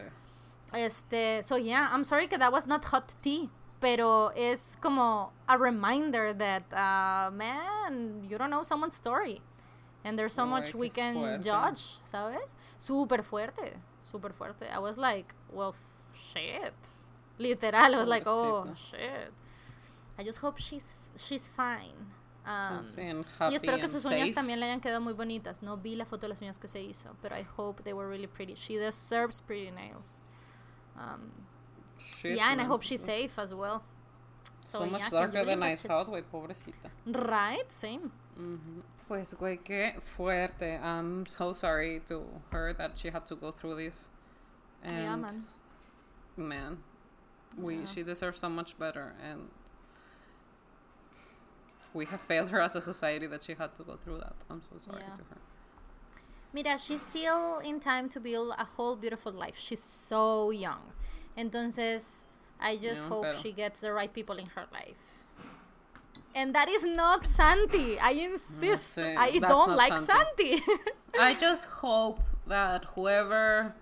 Este, so yeah, I'm sorry que that was not hot tea, pero es como a reminder that, uh, man, you don't know someone's story. And there's so no, much we can fuerte. judge, ¿sabes? Súper fuerte, súper fuerte. I was like, well, shit. Literal, I was like, oh, shit. I just hope she's she's fine. Um, y espero que sus uñas safe. también le hayan quedado muy bonitas. No vi la foto de las uñas que se hizo, pero I hope they were really pretty. She deserves pretty nails. Um, shit, yeah, and man. I hope she's safe as well. So, so yeah, much darker than I thought, güey, pobrecita. Right? Same. Mm-hmm. Pues, güey, qué fuerte. I'm so sorry to her that she had to go through this. And yeah, man. Man, we yeah. she deserves so much better, and we have failed her as a society that she had to go through that. I'm so sorry yeah. to her. Mira, she's still in time to build a whole beautiful life. She's so young. Entonces, I just yeah, hope pero. she gets the right people in her life. And that is not Santi. I insist. No sé. I That's don't like Santi. Santi. I just hope that whoever,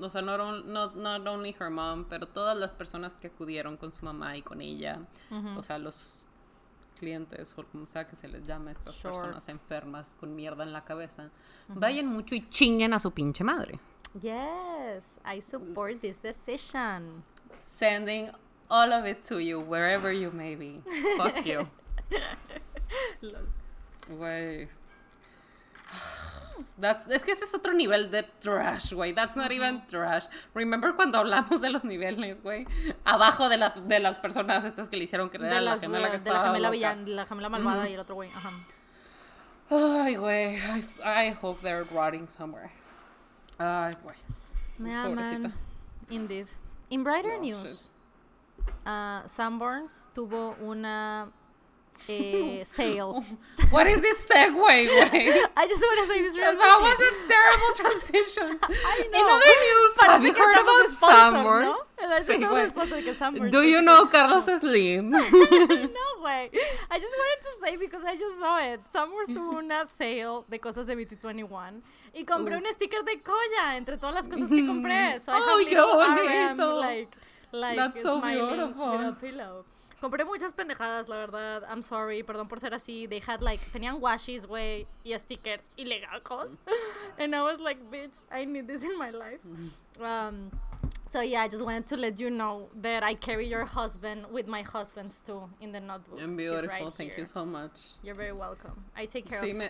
o sea, not, on, not, not only her mom, pero todas las personas que acudieron con su mamá y con ella, mm-hmm. o sea, los clientes o como sea que se les llama a estas sure. personas enfermas con mierda en la cabeza, mm-hmm. vayan mucho y chinguen a su pinche madre. Yes, I support this decision. Sending all of it to you, wherever you may be. Fuck you. Güey. That's, es que ese es otro nivel de trash, güey. That's not even trash. Remember cuando hablamos de los niveles, güey. Abajo de, la, de las personas estas que le hicieron creer a la gemela uh, que estaba de la gemela villana, la gemela malvada mm. y el otro güey. Ajá. Ay, güey. I, I hope they're rotting somewhere. Ay, güey. Yeah, pobrecita. Man. Indeed. In brighter no, news... Shit. Uh, Sanborns tuvo una eh, sale. What is this segue, güey? I just want to say this real quick. That was a terrible transition. I know. In other news, have you heard about Sanborns? ¿No? Sí, well. Do you know Carlos Slim? No, güey. I just wanted to say because I just saw it. Sanborns tuvo una sale de cosas de B T veintiuno y compré uh. un sticker de Koya entre todas las cosas que compré. So I oh, qué bonito. Like, Like, that's so beautiful. Pillow. Compré muchas pendejadas, la verdad. I'm sorry, perdón por ser así. They had like, tenían washies, güey, y stickers y legacos. And I was like, bitch, I need this in my life. Um, so yeah, I just wanted to let you know that I carry your husband with my husband's too in the notebook. And beautiful, right thank here. you so much. You're very welcome. I take care sí, of me-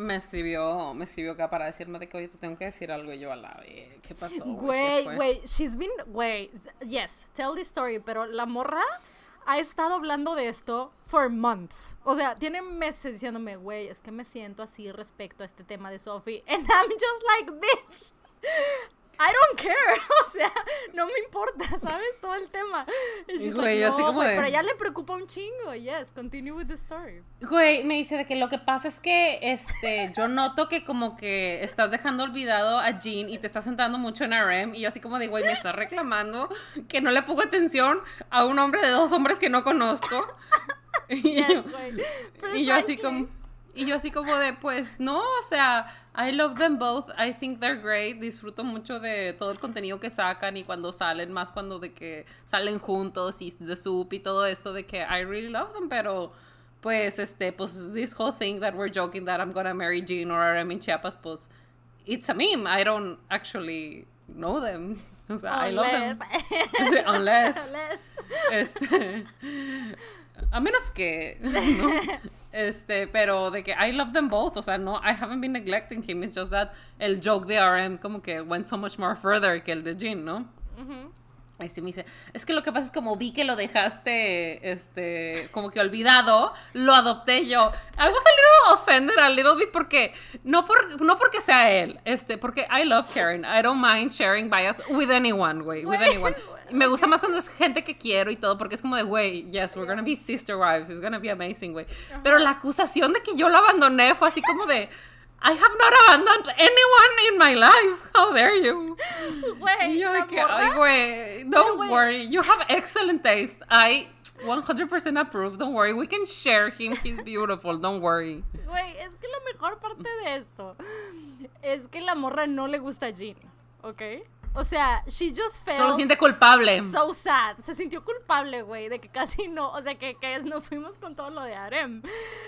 Me escribió, me escribió acá para decirme de que hoy te tengo que decir algo y yo a la vez, ¿qué pasó? Güey, güey, she's been, güey, yes, tell this story, pero la morra ha estado hablando de esto for months. O sea, tiene meses diciéndome, güey, es que me siento así respecto a este tema de Sophie, and I'm just like, bitch, I don't care, o sea, no me importa, ¿sabes? Todo el tema. Güey, like, no, así como wey, de... Pero ya le preocupa un chingo, yes, continue with the story. Güey, me dice de que lo que pasa es que, este, yo noto que como que estás dejando olvidado a Jean y te estás sentando mucho en R M, y yo así como de, güey, me estás reclamando que no le pongo atención a un hombre de dos hombres que no conozco. Y yes, güey. Y yo así como... Y yo así como de, pues, no, o sea, I love them both, I think they're great, disfruto mucho de todo el contenido que sacan y cuando salen, más cuando de que salen juntos y The Soup y todo esto de que I really love them, pero, pues, este, pues, this whole thing that we're joking that I'm gonna marry Jean or I'm in Chiapas, pues, it's a meme, I don't actually know them. O sea, unless. I love them. Unless. Unless. Este, a menos que, ¿no? Este, pero de que I love them both, o sea, no, I haven't been neglecting him, it's just that el joke de R M como que went so much more further que el de Jean, ¿no? Mm-hmm. Este me dice, es que lo que pasa es como vi que lo dejaste, este, como que olvidado, lo adopté yo. I was a little offended a little bit porque, no, por, no porque sea él, este, porque I love Karen. I don't mind sharing bias with anyone, güey, with anyone. Me gusta más cuando es gente que quiero y todo, porque es como de, güey, yes, we're gonna be sister wives, it's gonna be amazing, güey. Uh-huh. Pero la acusación de que yo lo abandoné fue así como de... I have not abandoned anyone in my life. How dare you? Güey, yo de que, ay, güey, don't wey. worry. You have excellent taste. I one hundred percent approve. Don't worry. We can share him. He's beautiful. Don't worry. Güey, es que la mejor parte de esto es que la morra no le gusta a Jean, ¿ok? O sea, she just felt... Solo siente culpable. So sad. Se sintió culpable, güey, de que casi no... O sea, que, que no fuimos con todo lo de harem.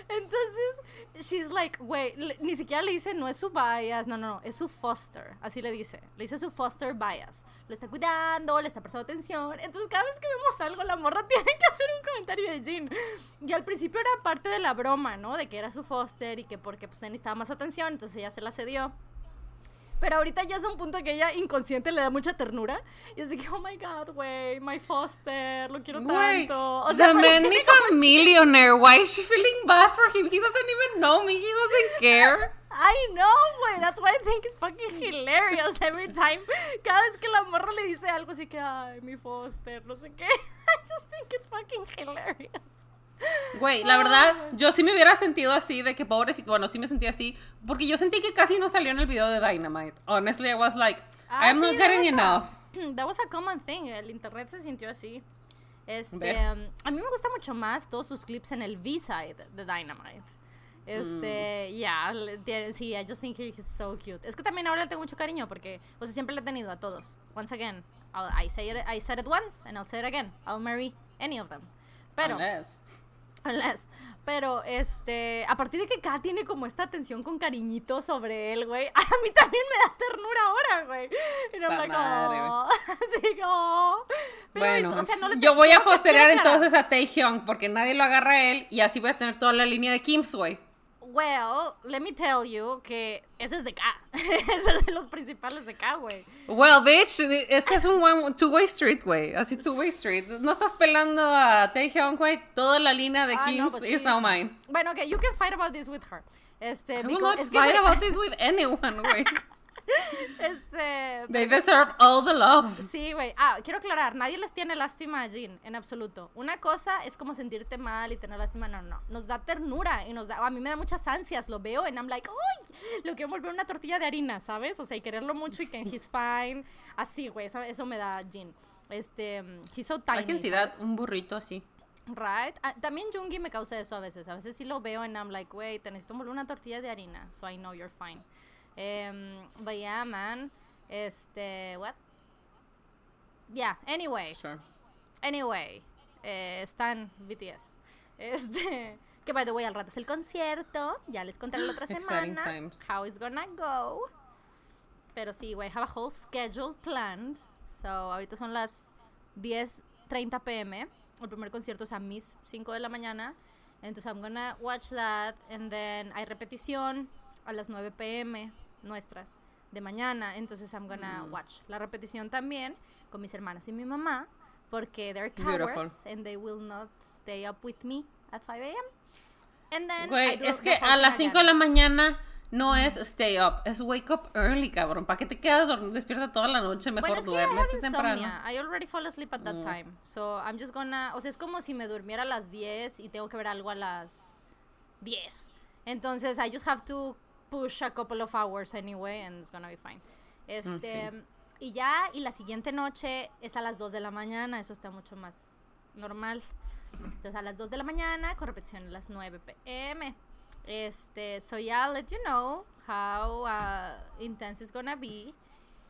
Entonces, she's like, güey, ni siquiera le dice, no es su bias, no, no, no, es su foster. Así le dice. Le dice su foster bias. Lo está cuidando, le está prestando atención. Entonces, cada vez que vemos algo, la morra tiene que hacer un comentario de Jean. Y al principio era parte de la broma, ¿no? De que era su foster y que porque pues necesitaba más atención, entonces ella se la cedió. Pero ahorita ya es un punto que ella inconsciente le da mucha ternura. Y así que, oh my God, güey, my foster, lo quiero wey, tanto. O sea, the man is a millionaire. Why is she feeling bad for him? He doesn't even know me. He doesn't care. I know, güey. That's why I think it's fucking hilarious every time. Cada vez que la morra le dice algo así que, ay, mi foster, no sé qué. I just think it's fucking hilarious. Güey, la verdad, yo sí me hubiera sentido así de que pobrecito, bueno, sí me sentí así porque yo sentí que casi no salió en el video de Dynamite. Honestly, I was like, ah, I'm sí, not getting enough. A, that was a common thing, el internet se sintió así. Este, um, a mí me gusta mucho más todos sus clips en el B-side de Dynamite. Este, mm. yeah, sí, I just think he's so cute. Es que también ahora le tengo mucho cariño porque, o sea, siempre le he tenido a todos. Once again, I'll, I, say it, I said it once and I'll say it again. I'll marry any of them. Pero... Unless. Unless. Pero, este, a partir de que Kat tiene como esta atención con cariñito sobre él, güey, a mí también me da ternura ahora, güey. Y no me como, así como... Bueno, o sea, no te, yo voy no a fosterar entonces a Taehyung porque nadie lo agarra a él y así voy a tener toda la línea de Kims, güey. Well, let me tell you que ese es de K. Ese es de los principales de K, güey. Well, bitch, este es un one, two-way street, güey. Así two-way street. No estás pelando a Taehyung, güey. Toda la línea de Kim's ah, no, is now mine. Bueno, okay, you can fight about this with her. Este, I will because, not es fight que, about this with anyone, güey. Este, They pero, deserve all the love. Sí, güey. Ah, quiero aclarar, nadie les tiene lástima a Jean, en absoluto. Una cosa es como sentirte mal y tener lástima, no, no. Nos da ternura y nos da, a mí me da muchas ansias, lo veo and I'm like, ¡uy! Lo quiero volver una tortilla de harina, ¿sabes? O sea, y quererlo mucho y que he's fine. Así, güey, eso, eso me da Jean. Este, he's so tiny. I can see that, un burrito así. Right? Ah, también Jungi me causa eso a veces. A veces sí lo veo and I'm like, güey, te necesito volver una tortilla de harina, so I know you're fine. Um, but yeah, man. Este, what? Yeah, anyway. Sure. Anyway, eh, están B T S. Este, que by the way, al rato es el concierto. Ya les contaré la otra semana. Times. How it's gonna go. Pero sí, güey, have a whole schedule planned. So, ahorita son las diez treinta p.m. El primer concierto es a mis cinco de la mañana. Entonces, I'm gonna watch that. And then, hay repetición a las nueve p.m. nuestras de mañana, entonces I'm gonna mm. watch la repetición también con mis hermanas y mi mamá, porque they're cowards. Beautiful. And they will not stay up with me at five a.m. And then güey, es que a las cinco de la mañana no mm. es stay up, es wake up early, cabrón. ¿Para qué te quedas dorm- despierta toda la noche? Mejor bueno, es que duérmete temprano. I already fall asleep at that mm. time, so I'm just gonna, o sea, es como si me durmiera a las diez y tengo que ver algo a las diez, entonces I just have to push a couple of hours anyway and it's gonna be fine. Este, oh, sí. Y ya, y la siguiente noche es a las dos de la mañana, eso está mucho más normal. Entonces a las dos de la mañana con repetición a las nueve p.m. Este, so yeah, I'll let you know how uh, intense it's gonna be.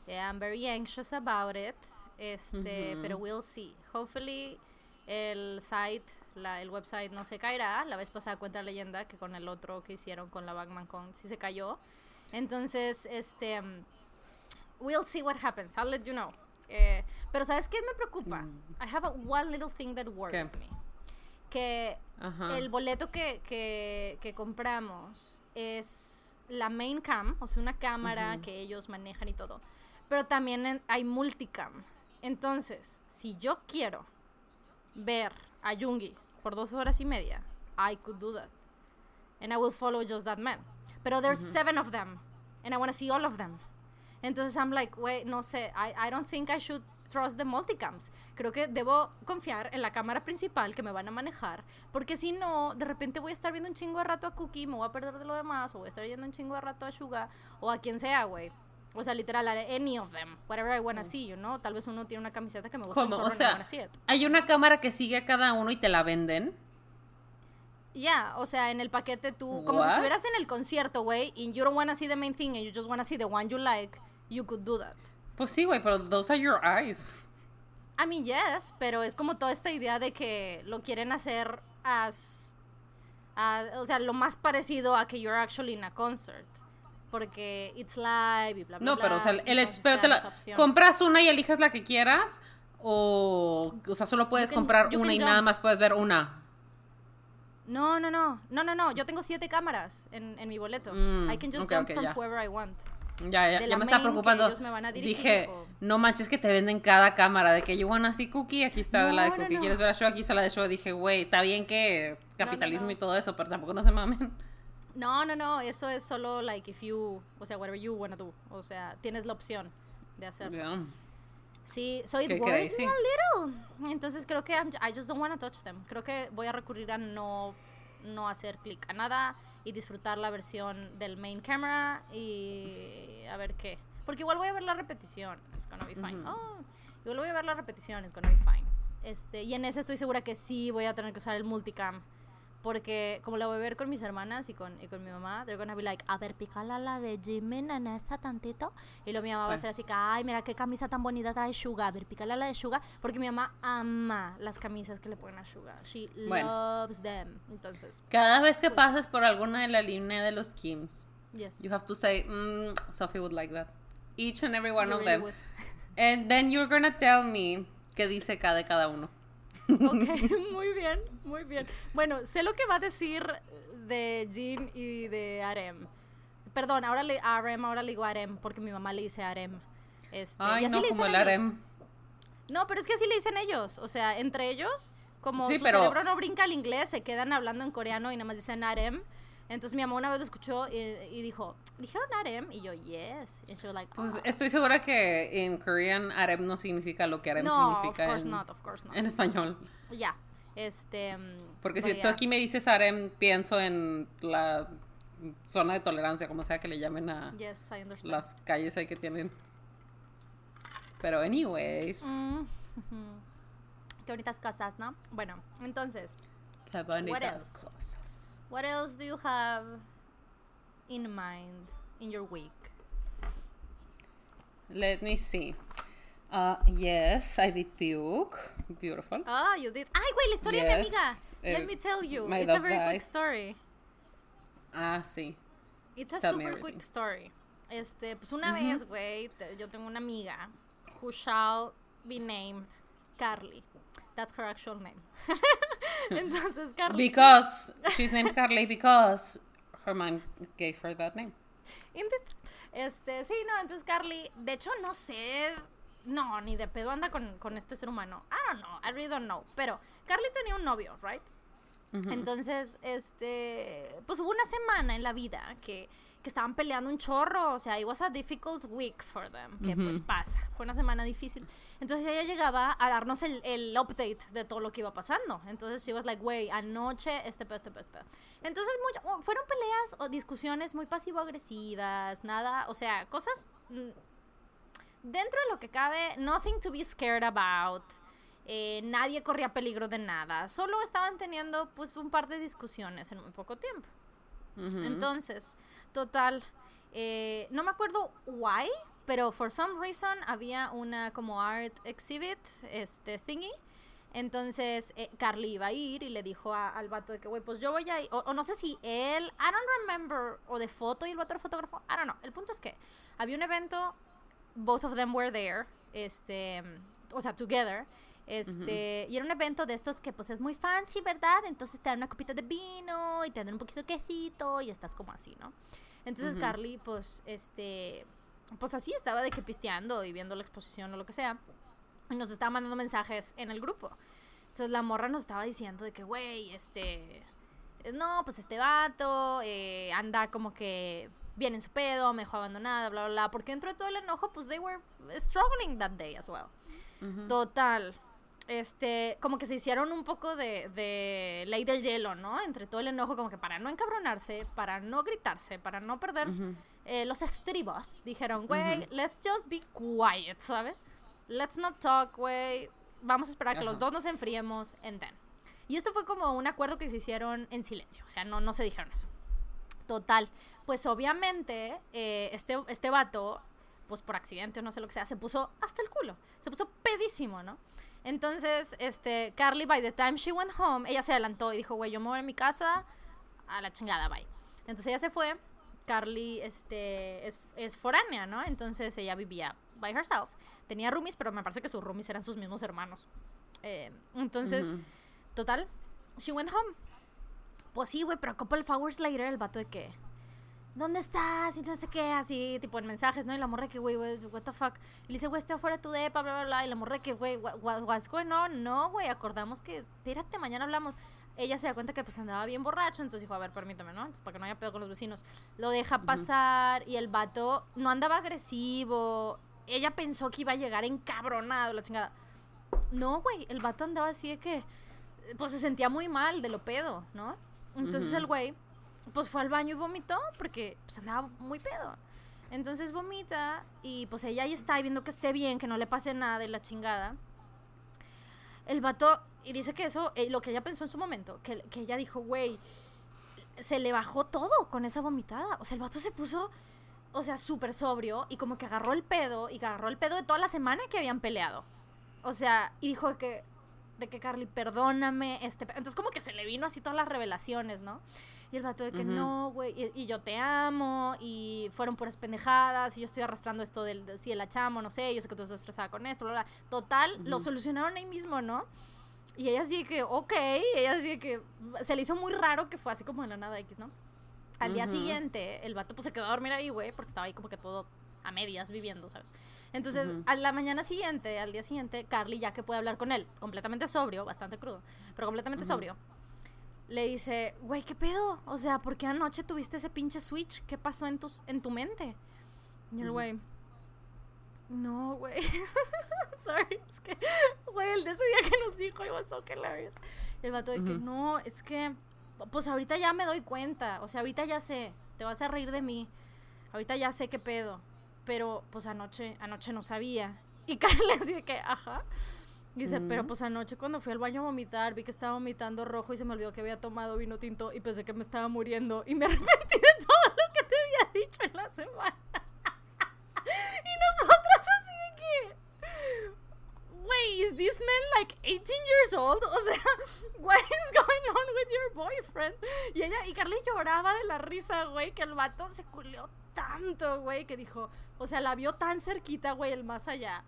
Yeah, I'm very anxious about it. Este, mm-hmm. pero we'll see. Hopefully el site La, el website no se caerá. La vez pasada cuenta la leyenda que con el otro que hicieron con la Batman Con sí se cayó. Entonces, este um, we'll see what happens, I'll let you know. eh, Pero ¿sabes qué me preocupa? I have a one little thing that worries ¿Qué? me. Que uh-huh. el boleto que, que, que compramos es la main cam, o sea, una cámara uh-huh. que ellos manejan y todo, pero también en, hay multicam. Entonces, si yo quiero ver a Yoongi por dos horas y media, I could do that. And I will follow just that man. Pero there's mm-hmm. seven of them. And I want to see all of them. Entonces I'm like, wait, no sé, I, I don't think I should trust the multicams. Creo que debo confiar en la cámara principal que me van a manejar, porque si no, de repente voy a estar viendo un chingo de rato a Cookie, me voy a perder de lo demás, o voy a estar viendo un chingo de rato a Suga, o a quien sea, güey. O sea, literal, any of them, whatever I wanna mm. see, you know. Tal vez uno tiene una camiseta que me gusta. ¿Cómo? O sea, hay una cámara que sigue a cada uno y te la venden. Ya, yeah, o sea, en el paquete tú, What? Como si estuvieras en el concierto, güey, and you don't wanna see the main thing and you just wanna see the one you like, you could do that. Pues sí, güey, pero those are your eyes. I mean, yes, pero es como toda esta idea de que lo quieren hacer as, as, o sea, lo más parecido a que you're actually in a concert. Porque it's live y bla, bla, no, bla. No, pero, o sea, el, entonces, pero te la, compras una y eliges la que quieras, o, o sea, solo puedes can, comprar una y jump. Nada más puedes ver una. No, no, no, no, no, no, yo tengo siete cámaras en, en mi boleto. Mm, I can just okay, jump okay, from yeah. whoever I want. Ya, ya, de ya me está preocupando. Me dirigir, Dije, o... no manches que te venden cada cámara, de que you wanna see Cookie, aquí está no, la de Cookie. No, no. ¿Quieres ver a Show? Aquí está la de Show. Dije, güey, está bien que capitalismo no, no, no. y todo eso, pero tampoco no se mamen. No, no, no, eso es solo like if you, o sea, whatever you wanna do. O sea, tienes la opción de hacerlo. Yeah. Sí, so it worries me a little. Entonces creo que I'm, I just don't want to touch them. Creo que voy a recurrir a no, no hacer clic a nada y disfrutar la versión del main camera y a ver qué. Porque igual voy a ver la repetición. It's gonna be fine. Mm-hmm. Oh, igual voy a ver la repetición. It's gonna be fine. Este, y en ese estoy segura que sí voy a tener que usar el multicam. Porque como la voy a ver con mis hermanas y con, y con mi mamá, they're gonna be like, a ver, pícala la de Jimena en esa tantito. Y luego mi mamá bueno. va a ser así que, ay, mira qué camisa tan bonita trae Suga, a ver, pícala la de Suga. Porque mi mamá ama las camisas que le ponen a Suga. She bueno. loves them. Entonces, cada vez que pues, pases por alguna de la línea de los Kims, yes. you have to say, mm, Sophie would like that. Each and every one you of really them. Would. And then you're gonna tell me qué dice cada, cada uno. Ok, muy bien, muy bien. Bueno, sé lo que va a decir de Jin y de Arem. Perdón, ahora le Arem, ahora le digo Arem, porque mi mamá le dice Arem. Este, Ay, y así no, le dicen como el ellos. Arem. No, pero es que así le dicen ellos. O sea, entre ellos, como sí, su pero... cerebro no brinca al inglés, se quedan hablando en coreano y nada más dicen Arem. Entonces mi mamá una vez lo escuchó y, y dijo, ¿dijeron Arem? Y yo, yes. Y yo, like, oh. Pues estoy segura que en Korean Arem no significa lo que Arem no, significa of course en, not, of course not. En español. Ya, yeah. este... Porque si yeah. tú aquí me dices Arem, pienso en la zona de tolerancia, como sea que le llamen a yes, I understand. Las calles ahí que tienen. Pero anyways. Mm. Qué bonitas cosas, ¿no? Bueno, entonces. Qué bonitas cosas. What else do you have in mind in your week? Let me see. Uh, yes, I did puke. Beautiful. Oh, you did. Ay, güey, la historia yes, de mi amiga. Uh, Let me tell you. It's a very died. Quick story. Ah, sí. It's a tell super quick story. Este, pues una mm-hmm. vez, güey, te, yo tengo una amiga who shall be named Carly. That's her actual name. Entonces, Carly. Because she's named Carly because her mom gave her that name. Este, sí, no, entonces Carly, de hecho, no sé, no, ni de pedo anda con, con este ser humano. I don't know, I really don't know. Pero Carly tenía un novio, right? Uh-huh. Entonces, este, pues hubo una semana en la vida que, que estaban peleando un chorro, o sea, it was a difficult week for them, que uh-huh. pues pasa, fue una semana difícil. Entonces ella llegaba a darnos el, el update de todo lo que iba pasando. Entonces she was like, güey, anoche, este pedo, este pedo, este pedo. Entonces muy, oh, fueron peleas o discusiones muy pasivo-agresivas, nada, o sea, cosas mm, dentro de lo que cabe, nothing to be scared about. Eh, nadie corría peligro de nada, solo estaban teniendo pues un par de discusiones en muy poco tiempo. Uh-huh. Entonces, total, eh, no me acuerdo why, pero for some reason había una como art exhibit, este thingy. Entonces eh, Carly iba a ir y le dijo a, al vato de que, güey, pues yo voy a ir, o, o no sé si él, I don't remember, o de foto y el vato era fotógrafo, I don't know. El punto es que había un evento, both of them were there, este, o sea, together. Este, uh-huh. Y era un evento de estos que pues es muy fancy, ¿verdad? Entonces te dan una copita de vino y te dan un poquito de quesito y estás como así, ¿no? Entonces uh-huh. Carly pues este, pues así estaba de que pisteando y viendo la exposición o lo que sea. nos estaba mandando mensajes en el grupo. Entonces la morra nos estaba diciendo de que, güey, este... No, pues este vato eh, anda como que bien en su pedo, me dejó abandonada, bla, bla, bla. Porque dentro de todo el enojo, pues they were struggling that day as well. Uh-huh. Total. Este, como que se hicieron un poco de, de ley del hielo, ¿no? Entre todo el enojo, como que para no encabronarse, para no gritarse, para no perder uh-huh. eh, los estribos, dijeron, güey, uh-huh. let's just be quiet, ¿sabes? Let's not talk, güey. Vamos a esperar a que uh-huh. los dos nos enfriemos, and then. Y esto fue como un acuerdo que se hicieron en silencio, o sea, no, no se dijeron eso. Total, pues obviamente eh, este, este vato, pues por accidente o no sé lo que sea, se puso hasta el culo, se puso pedísimo, ¿no? Entonces, este, Carly, by the time she went home, ella se adelantó y dijo, güey, yo me voy a mi casa, a la chingada, bye. Entonces ella se fue, Carly, este, es, es foránea, ¿no? Entonces ella vivía by herself, tenía roomies, pero me parece que sus roomies eran sus mismos hermanos. Eh, entonces, uh-huh. total, she went home. Pues sí, güey, pero a couple of hours later, el vato de que... ¿Dónde estás? Y no sé qué, así, tipo en mensajes, ¿no? Y la morra que, güey, what the fuck. Y le dice, güey, estoy afuera de tu depa, bla, bla, bla. Y la morra que, güey, what, what's going on? No, güey, acordamos que, espérate, mañana hablamos. Ella se da cuenta que, pues, andaba bien borracho, entonces dijo, a ver, permítame, ¿no? Entonces, para que no haya pedo con los vecinos. Lo deja pasar, uh-huh. y el vato no andaba agresivo. Ella pensó que iba a llegar encabronado, la chingada. No, güey, el vato andaba así de que, pues, se sentía muy mal de lo pedo, ¿no? Entonces, uh-huh. el güey... pues fue al baño y vomitó porque pues andaba muy pedo. Entonces vomita y pues ella ahí está viendo que esté bien, que no le pase nada y la chingada. El vato, y dice que eso, eh, lo que ella pensó en su momento, que, que ella dijo, güey, se le bajó todo con esa vomitada. O sea, el vato se puso, o sea, súper sobrio y como que agarró el pedo y agarró el pedo de toda la semana que habían peleado. O sea, y dijo que... de que Carly, perdóname, este... Entonces como que se le vino así todas las revelaciones, ¿no? Y el vato de que uh-huh. no, güey, y, y yo te amo, y fueron puras pendejadas, y yo estoy arrastrando esto del... De, si el achamo, no sé, yo sé que tú estás estresada con esto, bla, bla. Total, uh-huh. lo solucionaron ahí mismo, ¿no? Y ella así de que, ok, ella así de que... Se le hizo muy raro que fue así como de la nada X, ¿no? Al uh-huh. día siguiente, el vato pues se quedó a dormir ahí, güey, porque estaba ahí como que todo... a medias viviendo, ¿sabes? Entonces, uh-huh. a la mañana siguiente, al día siguiente, Carly ya que puede hablar con él, completamente sobrio, bastante crudo, pero completamente uh-huh. sobrio, le dice, güey, ¿qué pedo? O sea, ¿por qué anoche tuviste ese pinche switch? ¿Qué pasó en tu, en tu mente? Y el güey, uh-huh. no, güey. Sorry, es que, güey, el de ese día que nos dijo, it was so hilarious. Y el vato de uh-huh. que, no, es que, pues ahorita ya me doy cuenta, o sea, ahorita ya sé, te vas a reír de mí, ahorita ya sé qué pedo. Pero, pues, anoche, anoche no sabía. Y Carla así de que, ajá. Dice, mm. pero, pues, anoche cuando fui al baño a vomitar, vi que estaba vomitando rojo y se me olvidó que había tomado vino tinto y pensé que me estaba muriendo. Y me arrepentí de todo lo que te había dicho en la semana. Y nosotras así de que... Wait, is this man like eighteen years old? O sea, what is going on with your boyfriend? Y ella, y Carly lloraba de la risa, güey, que el vato se culió tanto, güey, que dijo, o sea, la vio tan cerquita, güey, el más allá,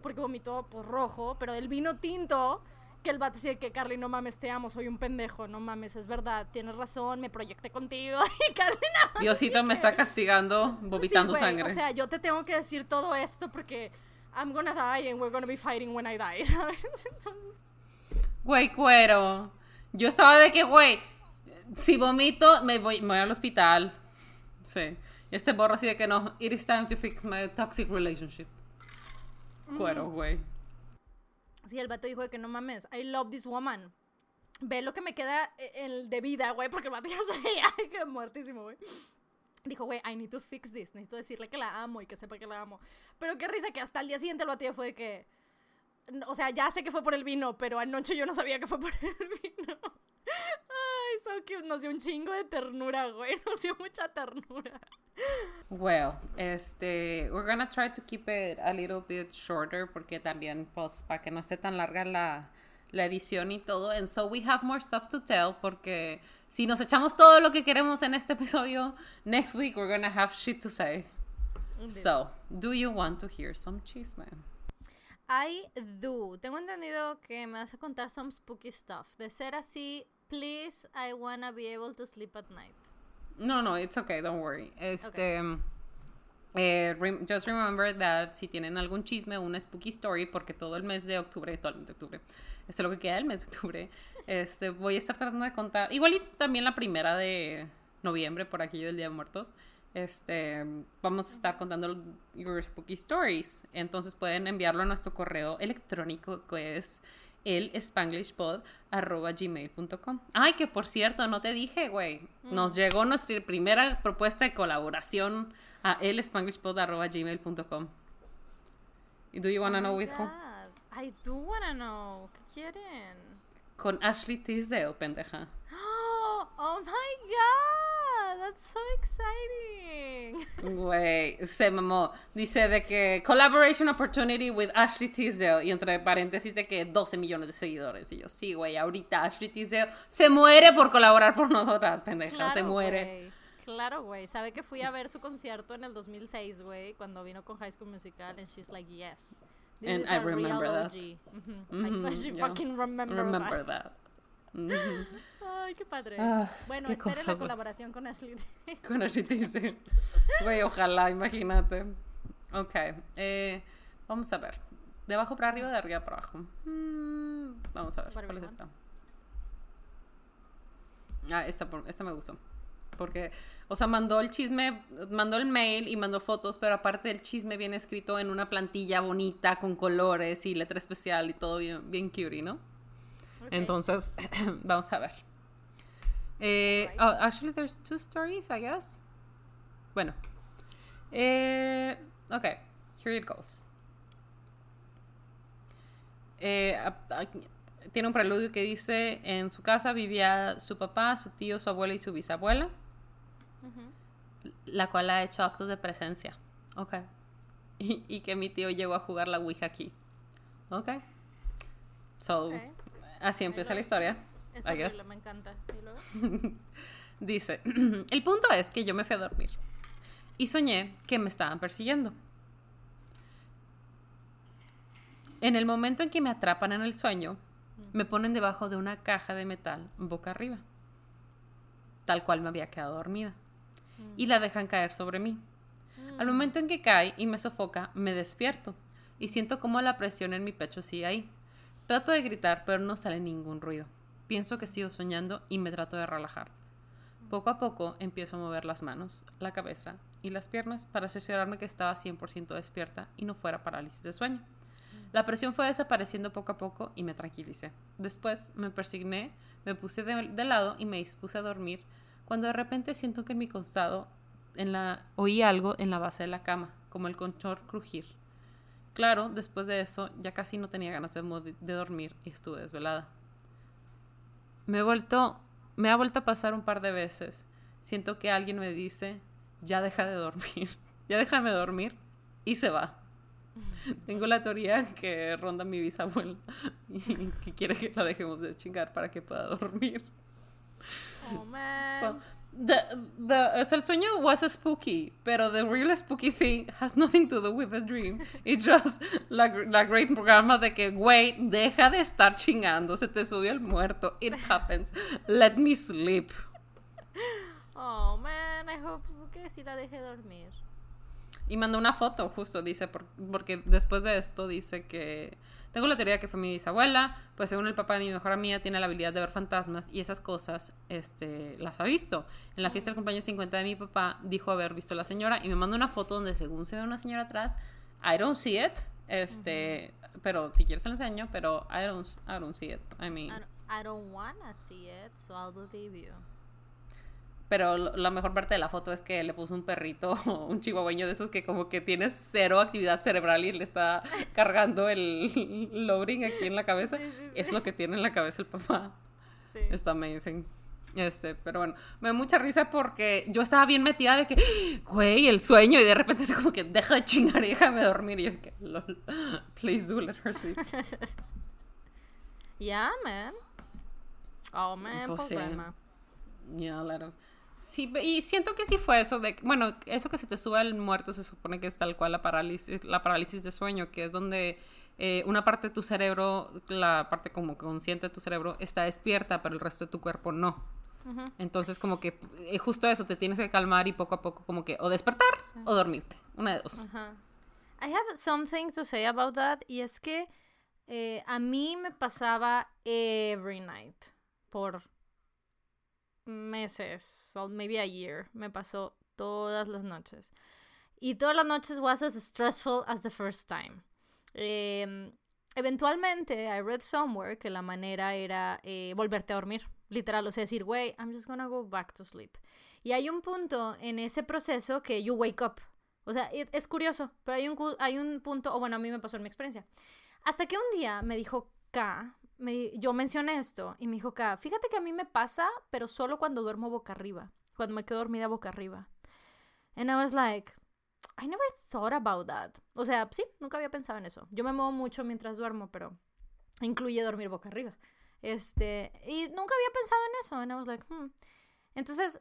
porque vomitó, pues, rojo, pero el vino tinto, que el vato decía que Carly, no mames, te amo, soy un pendejo, no mames, es verdad, tienes razón, me proyecté contigo, y Carly nada más, Diosito que... me está castigando, vomitando sí, güey, sangre. O sea, yo te tengo que decir todo esto porque... I'm gonna die and we're gonna be fighting when I die, ¿sabes? Entonces... Güey, cuero. Yo estaba de que, güey, si vomito, me voy, me voy al hospital. Sí. Y este borro así de que no, it is time to fix my toxic relationship. Cuero, mm. güey. Sí, el vato dijo de que no mames, I love this woman. Ve lo que me queda el de vida, güey, porque el vato ya sabía que muertísimo, güey. Dijo, güey, I need to fix this. Necesito decirle que la amo y que sepa que la amo. Pero qué risa que hasta el día siguiente el batido fue de que... O sea, ya sé que fue por el vino, pero anoche yo no sabía que fue por el vino. Ay, so cute. Nos dio un chingo de ternura, güey. Nos dio mucha ternura. Well, este... We're gonna try to keep it a little bit shorter porque también, pues, para que no esté tan larga la... la edición y todo, and so we have more stuff to tell, porque si nos echamos todo lo que queremos en este episodio, next week we're gonna have shit to say. Indeed. So, do you want to hear some chisme? I do. Tengo entendido que me vas a contar some spooky stuff. De ser así, please, I wanna be able to sleep at night. No, no, it's okay, don't worry. Este, okay. Eh, rem- just remember that si tienen algún chisme o una spooky story, porque todo el mes de octubre, todo el mes de octubre, este es lo que queda del mes de octubre, este, voy a estar tratando de contar, igual y también la primera de noviembre, por aquello del Día de Muertos, este, vamos a estar contando your spooky stories. Entonces pueden enviarlo a nuestro correo electrónico, que es el spanglishpod arroba gmail punto com. Ay, que por cierto, no te dije, güey, mm. nos llegó nuestra primera propuesta de colaboración a el spanglishpod arroba gmail punto com. Do you wanna oh know with who? I do wanna know. ¿Qué quieren? Con Ashley Tisdale, pendeja. Oh, oh my god, that's so exciting. Güey, se mamó. Dice de que collaboration opportunity with Ashley Tisdale, y entre paréntesis de que doce millones de seguidores. Y yo, sí, güey, ahorita Ashley Tisdale se muere por colaborar por nosotras, pendeja, claro, se muere. Wey. Claro, güey. Sabe que fui a ver su concierto en el dos mil seis, güey, cuando vino con High School Musical, and she's like, yes. This and is I a remember real O G. That. Mm-hmm. Mm-hmm, like, she yeah. fucking remember, remember that. that. Mm-hmm. Ay, qué padre. Ah, bueno, qué esperen cosa, la wey. colaboración con Ashley. Con Ashley Tisdale. Güey, ojalá, imagínate. Ok. Eh, vamos a ver. De abajo para arriba, de arriba para abajo. Mm, vamos a ver. ¿Cuál es esta? Ah, esta, esta me gustó. Porque, o sea, mandó el chisme, mandó el mail y mandó fotos, pero aparte el chisme viene escrito en una plantilla bonita con colores y letra especial y todo bien, bien cutie, ¿no? Okay. Entonces, vamos a ver. Eh, right. Oh, actually, there's two stories, I guess. Bueno. Eh, okay, here it goes. Eh, I, I, tiene un preludio que dice: en su casa vivía su papá, su tío, su abuela y su bisabuela. Uh-huh. La cual ha hecho actos de presencia. Ok. Y, y que mi tío llegó a jugar la Ouija aquí. Ok. So, okay. Así empieza la historia. Eso me encanta. ¿Y luego? Dice: el punto es que yo me fui a dormir y soñé que me estaban persiguiendo. En el momento en que me atrapan en el sueño, me ponen debajo de una caja de metal boca arriba, tal cual me había quedado dormida, mm. y la dejan caer sobre mí. Mm. Al momento en que cae y me sofoca, me despierto y siento como la presión en mi pecho sigue ahí. Trato de gritar, pero no sale ningún ruido. Pienso que sigo soñando y me trato de relajar. Poco a poco empiezo a mover las manos, la cabeza y las piernas para cerciorarme que estaba cien por ciento despierta y no fuera parálisis de sueño. La presión fue desapareciendo poco a poco y me tranquilicé. Después me persigné, me puse de, de lado y me dispuse a dormir, cuando de repente siento que en mi costado en la, oí algo en la base de la cama, como el colchón crujir. Claro, después de eso ya casi no tenía ganas de, de dormir y estuve desvelada. Me, he vuelto, me ha vuelto a pasar un par de veces. Siento que alguien me dice, ya deja de dormir, ya déjame dormir, y se va. Tengo la teoría que ronda mi bisabuela y que quiere que la dejemos de chingar para que pueda dormir. Oh man. So, the, the, so el sueño was spooky, pero the real spooky thing has nothing to do with the dream. It's just la, la great programa de que, güey, deja de estar chingando, se te subió el muerto. It happens. Let me sleep. Oh man, I hope que sí la deje dormir. Y mandó una foto, justo, dice, por, porque después de esto dice que... Tengo la teoría que fue mi bisabuela, pues según el papá de mi mejor amiga tiene la habilidad de ver fantasmas y esas cosas, este, las ha visto. En la fiesta del cumpleaños cincuenta de mi papá dijo haber visto a la señora y me mandó una foto donde según se ve una señora atrás. I don't see it, este, uh-huh. pero si quieres se la enseño, pero I don't, I don't see it, I mean... I don't, I don't wanna see it, so I'll believe you. Pero la mejor parte de la foto es que le puso un perrito, un chihuahueño de esos que como que tiene cero actividad cerebral y le está cargando el loading aquí en la cabeza. Sí, sí, sí. Es lo que tiene en la cabeza el papá. Sí. Está amazing. Este, pero bueno, me da mucha risa porque yo estaba bien metida de que, güey, el sueño, y de repente es como que deja de chingar y déjame dormir. Y yo que, lol, please do let her sleep. Yeah, man. Oh, man, pues problema. Sí. Yeah, let us... Sí, y siento que sí fue eso de, bueno, eso que se te sube el muerto se supone que es tal cual la parálisis, la parálisis de sueño, que es donde eh, una parte de tu cerebro, la parte como consciente de tu cerebro está despierta, pero el resto de tu cuerpo no. Uh-huh. Entonces como que eh, justo eso, te tienes que calmar y poco a poco como que o despertar, sí, o dormirte, una de dos. Uh-huh. I have something to say about that, y es que eh, a mí me pasaba every night por meses, or maybe a year, me pasó todas las noches. Y todas las noches was as stressful as the first time. Eh, eventualmente, I read somewhere que la manera era eh, volverte a dormir. Literal, o sea, decir, güey, I'm just gonna go back to sleep. Y hay un punto en ese proceso que you wake up. O sea, it, es curioso, pero hay un, hay un punto, o oh, bueno, a mí me pasó en mi experiencia. Hasta que un día me dijo K, me, yo mencioné esto, y me dijo K, fíjate que a mí me pasa, pero solo cuando duermo boca arriba. Cuando me quedo dormida boca arriba. And I was like, I never thought about that. O sea, sí, nunca había pensado en eso. Yo me muevo mucho mientras duermo, pero incluye dormir boca arriba. Este, y nunca había pensado en eso. And I was like, hmm. Entonces,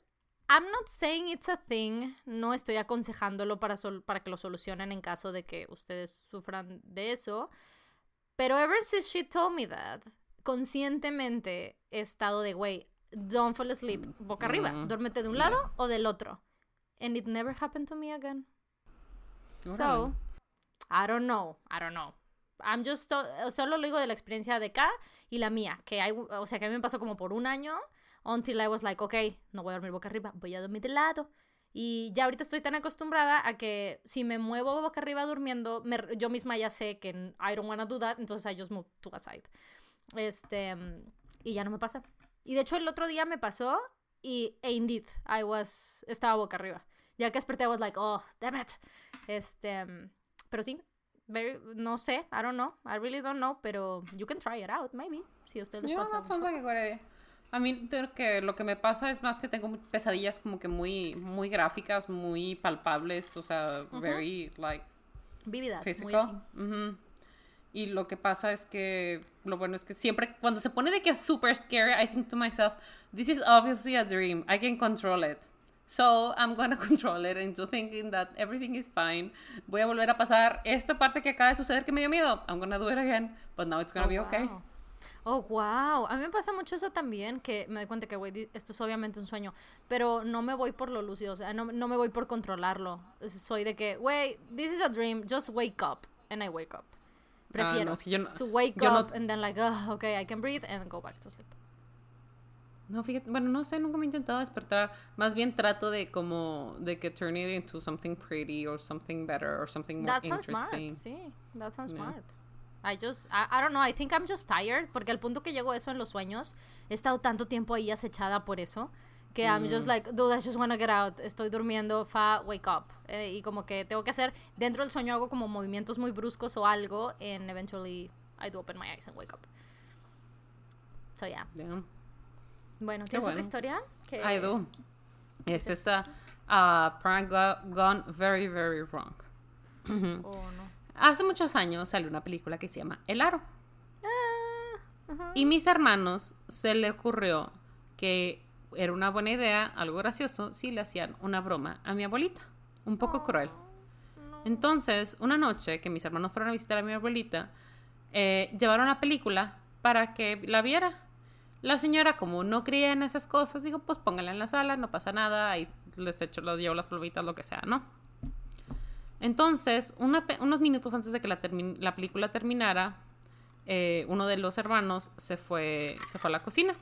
I'm not saying it's a thing. No estoy aconsejándolo para, sol- para que lo solucionen en caso de que ustedes sufran de eso. Pero ever since she told me that, conscientemente he estado de, güey, don't fall asleep, boca arriba. Mm. Duérmete de un lado, yeah, o del otro. And it never happened to me again. You're so, right. I don't know, I don't know. I'm just, to- solo lo digo de la experiencia de K y la mía, que hay, o sea, que a mí me pasó como por un año, until I was like, okay, no voy a dormir boca arriba, voy a dormir de lado. Y ya ahorita estoy tan acostumbrada a que si me muevo boca arriba durmiendo, me, yo misma ya sé que I don't wanna do that, entonces I just move to a side. Este, y ya no me pasa. Y de hecho el otro día me pasó y indeed, I was, estaba boca arriba. Ya que desperté, I was like, oh, damn it. Este, pero sí, very, no sé, I don't know, I really don't know, pero you can try it out, maybe, si a ustedes les pasa. No, no, no, no, a mí que lo que me pasa es más que tengo pesadillas como que muy, muy gráficas, muy palpables, o sea, uh-huh, very, like, vívidas, muy así. Uh-huh. Y lo que pasa es que, lo bueno es que siempre, cuando se pone de que es super scary, I think to myself, this is obviously a dream, I can control it. So, I'm gonna control it into thinking that everything is fine. Voy a volver a pasar esta parte que acaba de suceder que me dio miedo. I'm gonna do it again, but now it's gonna oh, be okay. Wow. Oh, wow. A mí me pasa mucho eso también, que me doy cuenta que, güey, esto es obviamente un sueño, pero no me voy por lo lúcido, o sea, no, no me voy por controlarlo. Soy de que, güey, this is a dream, just wake up, and I wake up. Prefiero ah, no, si yo no, to wake yo up no, and then like, oh, okay, I can breathe, and go back to sleep. No, fíjate, bueno, no sé, nunca me he intentado despertar. Más bien trato de como, de que turn it into something pretty or something better or something more interesting. That sounds smart, sí. That sounds yeah. smart. I just, I, I don't know, I think I'm just tired. Porque al punto que llego eso en los sueños, he estado tanto tiempo ahí acechada por eso, que mm. I'm just like, dude, I just wanna get out. Estoy durmiendo, fa, wake up. Eh, y como que tengo que hacer, dentro del sueño hago como movimientos muy bruscos o algo, and eventually I do open my eyes and wake up. So yeah. Yeah. Bueno, ¿tienes bueno. otra historia? Que... I do. Es esa uh, prank go- gone very, very wrong. Oh, no. Hace muchos años salió una película que se llama El Aro. Ah, uh-huh. Y mis hermanos se le ocurrió que era una buena idea, algo gracioso, si le hacían una broma a mi abuelita. Un poco oh, cruel. No. Entonces, una noche que mis hermanos fueron a visitar a mi abuelita, eh, llevaron la película para que la viera. La señora, como no creía en esas cosas, dijo, pues póngala en la sala, no pasa nada, ahí les echo, les llevo las palomitas, lo que sea, ¿no? Entonces, una, unos minutos antes de que la, termi- la película terminara, eh, uno de los hermanos se fue, se fue a la cocina.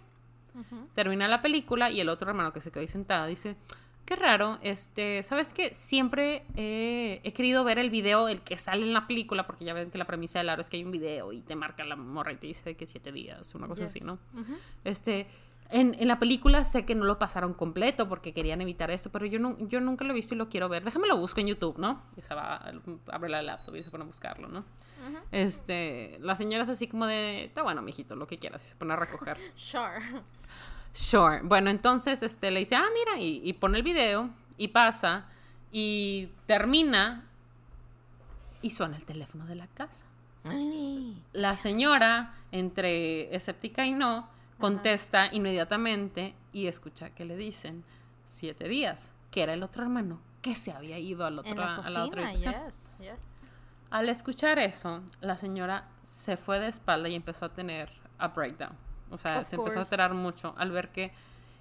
Uh-huh. Termina la película y el otro hermano que se quedó ahí sentado dice, qué raro, este, ¿sabes qué? Siempre eh, he querido ver el video, el que sale en la película, porque ya ven que la premisa del Aro es que hay un video y te marca la morra y te dice que siete días, una cosa yes. así, ¿no? Uh-huh. Este, en, en la película sé que no lo pasaron completo porque querían evitar esto, pero yo, no, yo nunca lo he visto y lo quiero ver. Déjame lo busco en YouTube, ¿no? Y se va, abre la laptop y se pone a buscarlo, ¿no? Uh-huh. Este, la señora es así como de, está bueno, mijito, lo que quieras, y se pone a recoger. Sure. Sure. Bueno, entonces este, le dice, ah, mira, y, y pone el video, y pasa, y termina, y suena el teléfono de la casa. Ay. La señora, entre escéptica y no, contesta ajá. inmediatamente, y escucha que le dicen siete días, que era el otro hermano que se había ido al otro, en la cocina, a la otra habitación. Yes, yes. Al escuchar eso, la señora se fue de espalda y empezó a tener a breakdown. O sea, of se course. Empezó a alterar mucho al ver que...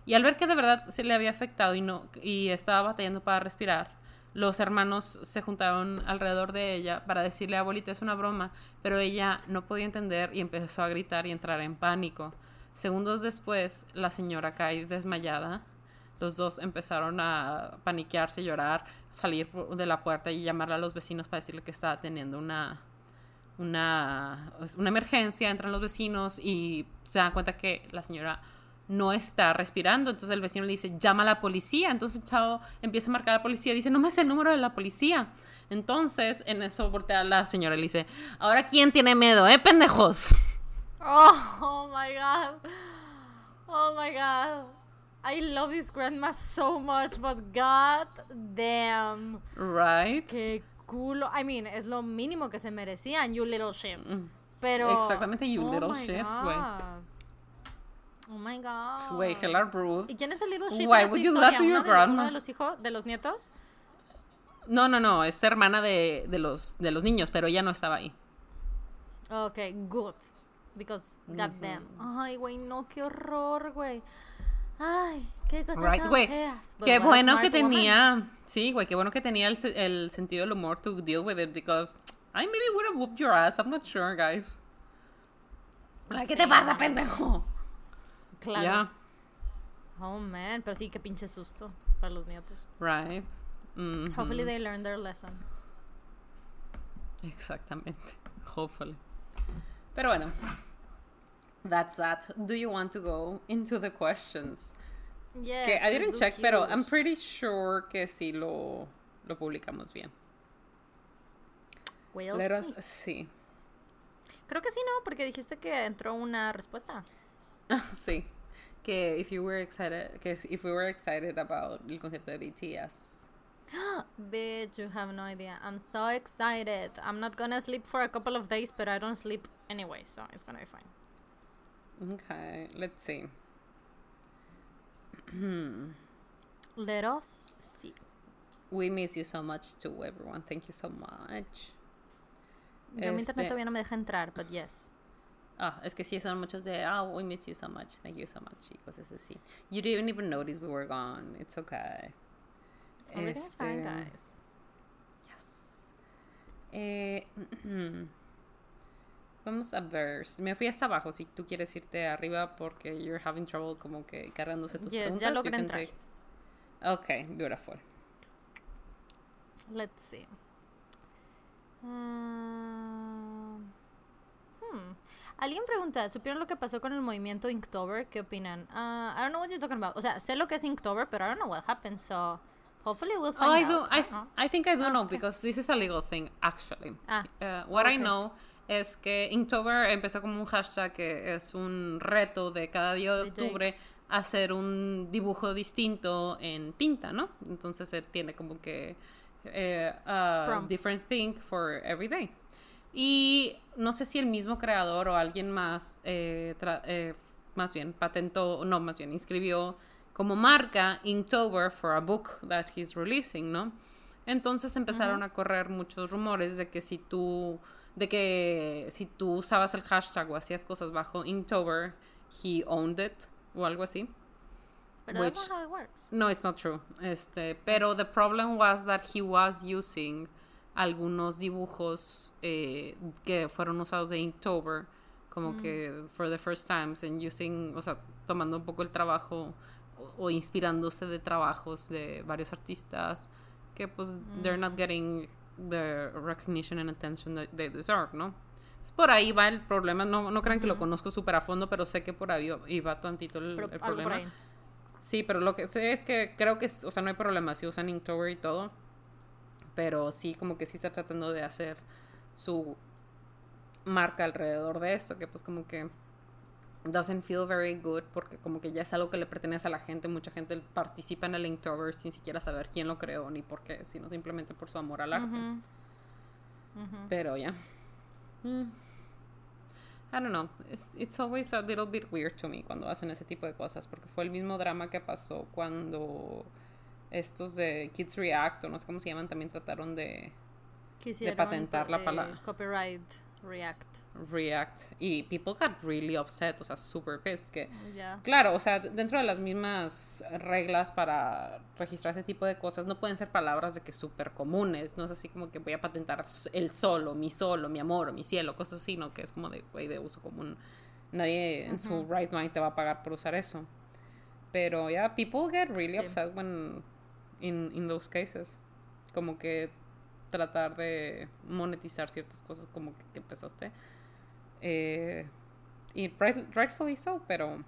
Y al ver que de verdad se le había afectado y, no, y estaba batallando para respirar, los hermanos se juntaron alrededor de ella para decirle, abuelita, es una broma, pero ella no podía entender y empezó a gritar y entrar en pánico. Segundos después, la señora cae desmayada. Los dos empezaron a paniquearse, llorar, salir de la puerta y llamar a los vecinos para decirle que estaba teniendo una, una, una emergencia. Entran los vecinos y se dan cuenta que la señora no está respirando. Entonces el vecino le dice, llama a la policía. Entonces Chao empieza a marcar a la policía. Dice, no me sé el número de la policía. Entonces en eso voltea la señora y le dice, ahora quién tiene miedo, ¿eh, pendejos? Oh, oh my God. Oh my God. I love this grandma so much, but God damn. Right. Qué culo. I mean, es lo mínimo que se merecían, you little shits. Pero exactamente, you oh little shits, güey. Oh my God. Güey, hello, bro. ¿Y quién es el little shit? Why would you lie to your grandma? ¿Uno de los hijos, de los nietos? No, no, no, es hermana de, de los de los niños, pero ella no estaba ahí. Okay, good. Because God mm-hmm. damn. Ay, güey, no, qué horror, güey. Ay, qué cosa right, tan wey. Feas. Qué bueno que tenía, woman. Sí, güey, qué bueno que tenía el, el sentido del humor to deal with it, because I maybe would have whooped your ass, I'm not sure, guys. Ay, ¿qué sí. te pasa, pendejo? Claro. Yeah. Oh, man, pero sí, qué pinche susto para los nietos. Right. Mm-hmm. Hopefully they learned their lesson. Exactamente, hopefully. Pero bueno. That's that. Do you want to go into the questions? Yes. Que I didn't check, pero I'm pretty sure que sí lo, lo publicamos bien. We'll Let see. Us see. Creo que sí, ¿no? Porque dijiste que entró una respuesta. Sí. Que if you were excited, que if we were excited about el concierto de B T S. Bitch, you have no idea. I'm so excited. I'm not gonna sleep for a couple of days, but I don't sleep anyway, so it's gonna be fine. Okay, let's see. Let us see. We miss you so much too, everyone. Thank you so much. Yo este... mi internet todavía no me deja entrar, but yes. Ah, es que sí, son muchos de, oh, we miss you so much. Thank you so much, y cosas así. You didn't even notice we were gone. It's okay. Everything is fine, guys. Yes. Eh... Vamos a ver, me fui hasta abajo. Si tú quieres irte arriba porque you're having trouble como que cargándose tus yes, preguntas. Ya logré entrar. Take... Okay, beautiful. Let's see. Uh... Hmm. Alguien pregunta, ¿supieron lo que pasó con el movimiento Inktober? ¿Qué opinan? Uh, I don't know what you're talking about. O sea, sé lo que es Inktober, pero I don't know what happened, so hopefully we'll find oh, I out. Do, I, th- uh-huh. I think I do oh, know, okay. Because this is a legal thing, actually. Ah, uh, what okay. I know... es que Inktober empezó como un hashtag que es un reto de cada día de octubre hacer un dibujo distinto en tinta, ¿no? Entonces él tiene como que eh, uh, different thing for every day. Y no sé si el mismo creador o alguien más, eh, tra- eh, más bien patentó, no, más bien inscribió como marca Inktober for a book that he's releasing, ¿no? Entonces empezaron uh-huh. a correr muchos rumores de que si tú... de que si tú usabas el hashtag o hacías cosas bajo Inktober, he owned it, o algo así. But which, that's not how it works. No, it's not true. Este, pero the problem was that he was using algunos dibujos eh, que fueron usados de Inktober, como mm. que for the first times, and using, o sea, tomando un poco el trabajo o, o inspirándose de trabajos de varios artistas que pues mm. they're not getting... the recognition and attention that they deserve, ¿no? Entonces, por ahí va el problema. No, no crean que lo conozco súper a fondo, pero sé que por ahí iba tantito el, el problema. Sí, pero lo que sé es que creo que, o sea, no hay problema si usan Inktober y todo, pero sí, como que sí está tratando de hacer su marca alrededor de esto, que pues como que doesn't feel very good, porque como que ya es algo que le pertenece a la gente. Mucha gente participa en el Inktober sin siquiera saber quién lo creó ni por qué, sino simplemente por su amor al arte. Uh-huh. Uh-huh. Pero ya. Yeah. Mm. I don't know. It's, it's always a little bit weird to me cuando hacen ese tipo de cosas, porque fue el mismo drama que pasó cuando estos de Kids React, o no sé cómo se llaman, también trataron de, de patentar la palabra. Copyright React. react. Y people got really upset, o sea, super pissed. Que, yeah. Claro, o sea, dentro de las mismas reglas para registrar ese tipo de cosas, no pueden ser palabras de que súper comunes. No es así como que voy a patentar el sol, o mi sol, o mi amor, o mi cielo, cosas así, no, que es como de, de uso común. Nadie uh-huh. en su right mind te va a pagar por usar eso. Pero, yeah, people get really sí. upset when in, in those cases. Como que tratar de monetizar ciertas cosas como que, que empezaste. Eh, y right, rightfully so, pero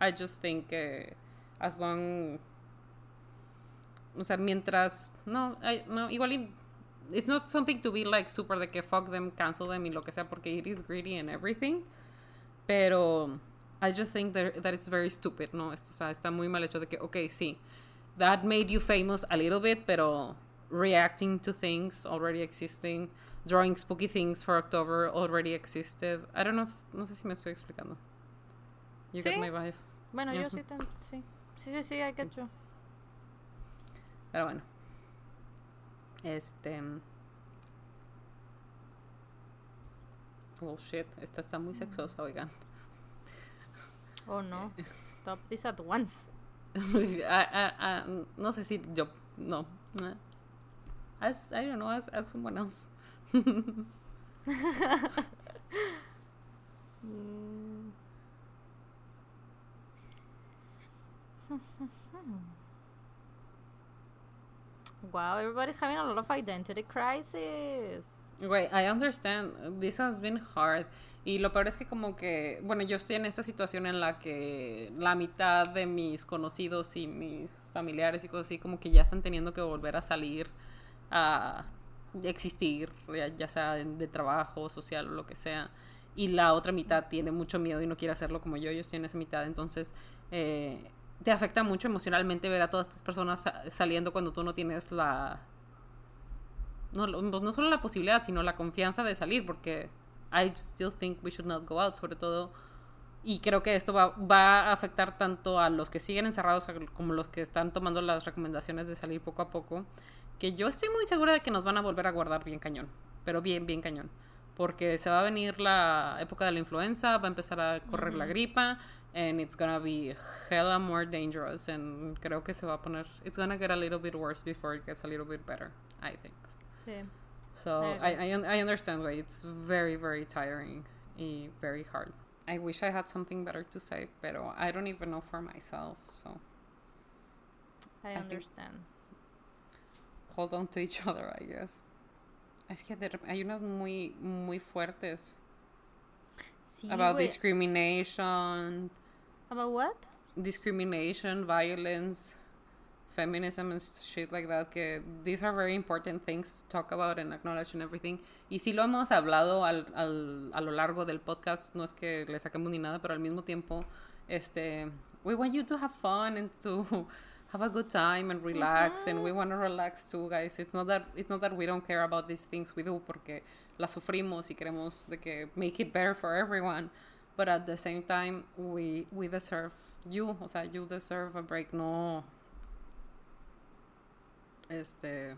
I just think que as long... O sea, mientras... No, I, no igual y... It's not something to be like super de que fuck them, cancel them y lo que sea, porque it is greedy and everything. Pero... I just think that, that it's very stupid, ¿no? Esto, o sea, está muy mal hecho de que, okay, sí, that made you famous a little bit, pero reacting to things already existing, drawing spooky things for October already existed. I don't know, if, no sé si me estoy explicando. You ¿Sí? get my vibe. Bueno, yeah. yo sí, tan, sí. Sí, sí, sí, I get you. Pero bueno. Este... Oh, shit, esta está muy sexosa, oigan. Oh no, stop this at once. I, I, I, no sé si yo, no. As, I don't know, as, as someone else. Wow, everybody's having a lot of identity crisis. Right, I understand. This has been hard. Y lo peor es que como que... Bueno, yo estoy en esta situación en la que la mitad de mis conocidos y mis familiares y cosas así como que ya están teniendo que volver a salir a existir, ya, ya sea de trabajo, social o lo que sea. Y la otra mitad tiene mucho miedo y no quiere hacerlo como yo. Yo estoy en esa mitad, entonces... Eh, te afecta mucho emocionalmente ver a todas estas personas saliendo cuando tú no tienes la... No, no solo la posibilidad, sino la confianza de salir, porque... I still think we should not go out, sobre todo, y creo que esto va, va a afectar tanto a los que siguen encerrados como los que están tomando las recomendaciones de salir poco a poco, que yo estoy muy segura de que nos van a volver a guardar bien cañón, pero bien, bien cañón, porque se va a venir la época de la influenza, va a empezar a correr mm-hmm. la gripa, and it's gonna be hella more dangerous, and creo que se va a poner, it's gonna get a little bit worse before it gets a little bit better, I think. Sí. So I, I I understand why it's very very tiring and very hard. I wish I had something better to say, but I don't even know for myself. So I understand. I hold on to each other, I guess. Es que hay unas muy muy fuertes. Sí, about we... discrimination. About what? Discrimination, violence. Feminism and shit like that, que these are very important things to talk about and acknowledge and everything. Y sí lo hemos hablado al, al, a lo largo del podcast, no es que le saquemos ni nada, pero al mismo tiempo, este, we want you to have fun and to have a good time and relax, uh-huh. and we want to relax too, guys. It's not that it's not that we don't care about these things, we do, porque las sufrimos y queremos de que make it better for everyone, but at the same time, we, we deserve you, o sea, you deserve a break, no... Este,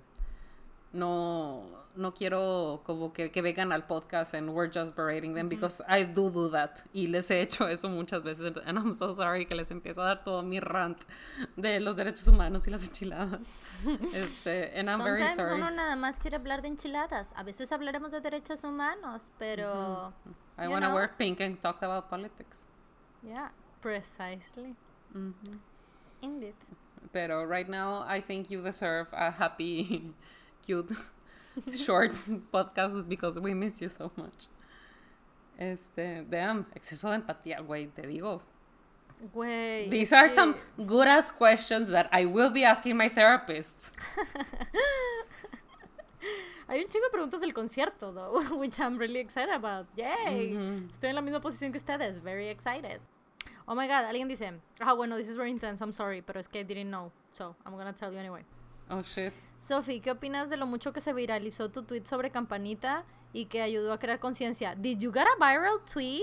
no, no quiero como que, que vengan al podcast and we're just berating them, because mm-hmm. I do do that, y les he hecho eso muchas veces, and I'm so sorry que les empiezo a dar todo mi rant de los derechos humanos y las enchiladas, este, and I'm Sometimes very sorry. Uno nada más quiere hablar de enchiladas, a veces hablaremos de derechos humanos, pero mm-hmm. I want to wear pink and talk about politics. Yeah, precisely. Mm-hmm. Indeed. Pero right now, I think you deserve a happy, cute, short podcast because we miss you so much. Este, damn, exceso de empatía, güey, te digo. Güey. These are que... some good-ass questions that I will be asking my therapist. Hay un chingo de preguntas del concierto, though, which I'm really excited about. Yay! Mm-hmm. Estoy en la misma posición que ustedes. Very excited. Oh my god, alguien dice, ah, oh, bueno, this is very intense, I'm sorry, pero es que I didn't know, so I'm gonna tell you anyway. Oh shit. Sophie, ¿qué opinas de lo mucho que se viralizó tu tweet sobre Campanita y que ayudó a crear conciencia? Did you get a viral tweet?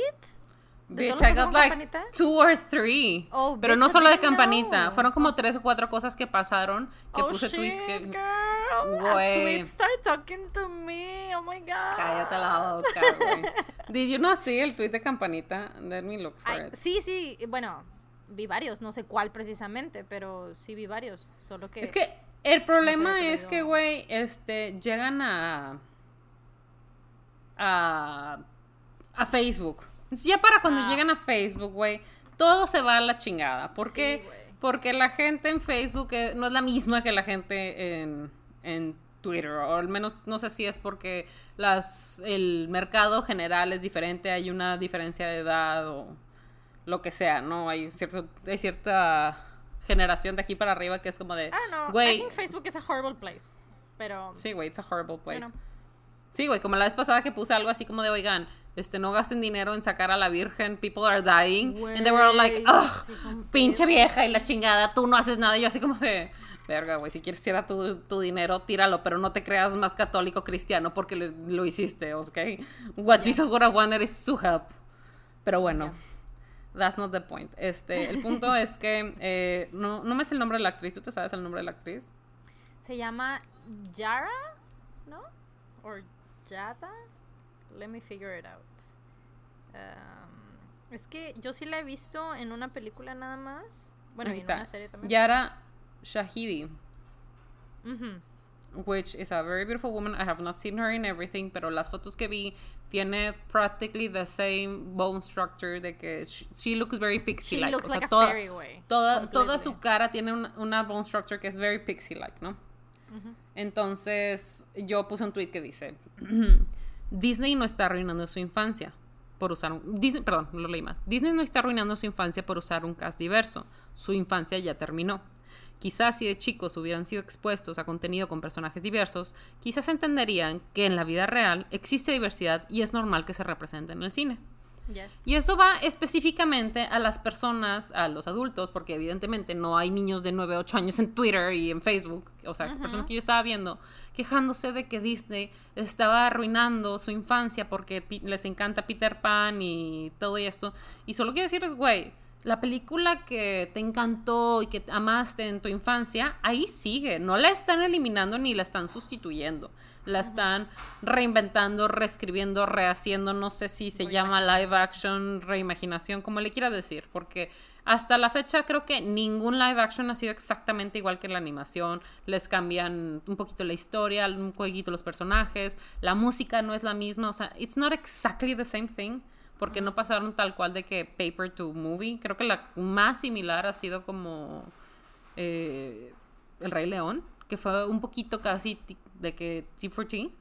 Bitch, I got like Campanita? two or three. Oh, pero bitch, no solo de Campanita, know. Fueron como tres o cuatro cosas que pasaron, que oh, puse shit, tweets que... girl. Güey. Tweet start talking to me. Oh my god. Cállate la boca, güey. Did you know, sí, el tweet de campanita? Let me look for I, it. Sí, sí, bueno, vi varios, no sé cuál precisamente, pero sí vi varios, solo que... Es que el problema no es que, güey, este, llegan a... a... a Facebook. Ya para cuando ah. llegan a Facebook, güey, todo se va a la chingada. ¿Por qué? Sí, porque la gente en Facebook no es la misma que la gente en, en Twitter, o al menos no sé si es porque las, el mercado general es diferente, hay una diferencia de edad o lo que sea, ¿no? Hay cierto, hay cierta generación de aquí para arriba que es como de... I don't know, güey, I think Facebook is a horrible place, pero... Sí, güey, it's a horrible place. You know. Sí, güey, como la vez pasada que puse algo así como de, oigan, este, no gasten dinero en sacar a la virgen, people are dying, wey, and they were all like, ugh, sí, pinche vieja y la chingada, tú no haces nada, y yo así como de, verga, güey, si quieres tirar tu, tu dinero, tíralo, pero no te creas más católico cristiano porque le, lo hiciste, ¿ok? What yeah. Jesus would have wanted is to help, pero bueno, yeah. that's not the point, este, el punto es que, eh, no, no me sé el nombre de la actriz, ¿tú te sabes el nombre de la actriz? Se llama Yara, ¿no? Or Yada, let me figure it out. Um, es que yo sí la he visto en una película nada más. Bueno, y en una serie también. Yara Shahidi. Mm-hmm. Which is a very beautiful woman. I have not seen her in everything, pero las fotos que vi tiene practically the same bone structure de que she, she looks very pixie-like. She looks o sea, like a toda, fairy way. Toda, toda su cara tiene una, una bone structure que es very pixie-like, ¿no? Uh-huh. Entonces yo puse un tweet que dice Disney no está arruinando su infancia por usar un... Disney, perdón, lo leí más. Disney no está arruinando su infancia por usar un cast diverso. Su infancia ya terminó. Quizás si de chicos hubieran sido expuestos a contenido con personajes diversos, quizás entenderían que en la vida real existe diversidad y es normal que se represente en el cine. Yes. Y eso va específicamente a las personas, a los adultos, porque evidentemente no hay niños de nueve, ocho años en Twitter y en Facebook, o sea, uh-huh. personas que yo estaba viendo quejándose de que Disney estaba arruinando su infancia porque les encanta Peter Pan y todo esto, y solo quiero decirles, güey, la película que te encantó y que amaste en tu infancia, ahí sigue, no la están eliminando ni la están sustituyendo. La están reinventando, reescribiendo, rehaciendo, no sé si se Muy llama bien. Live action, reimaginación, como le quieras decir, porque hasta la fecha creo que ningún live action ha sido exactamente igual que la animación, les cambian un poquito la historia, un poquito los personajes, la música no es la misma, o sea, it's not exactly the same thing, porque no pasaron tal cual de que paper to movie, creo que la más similar ha sido como eh, El Rey León, que fue un poquito casi... T- de que T cuatro T,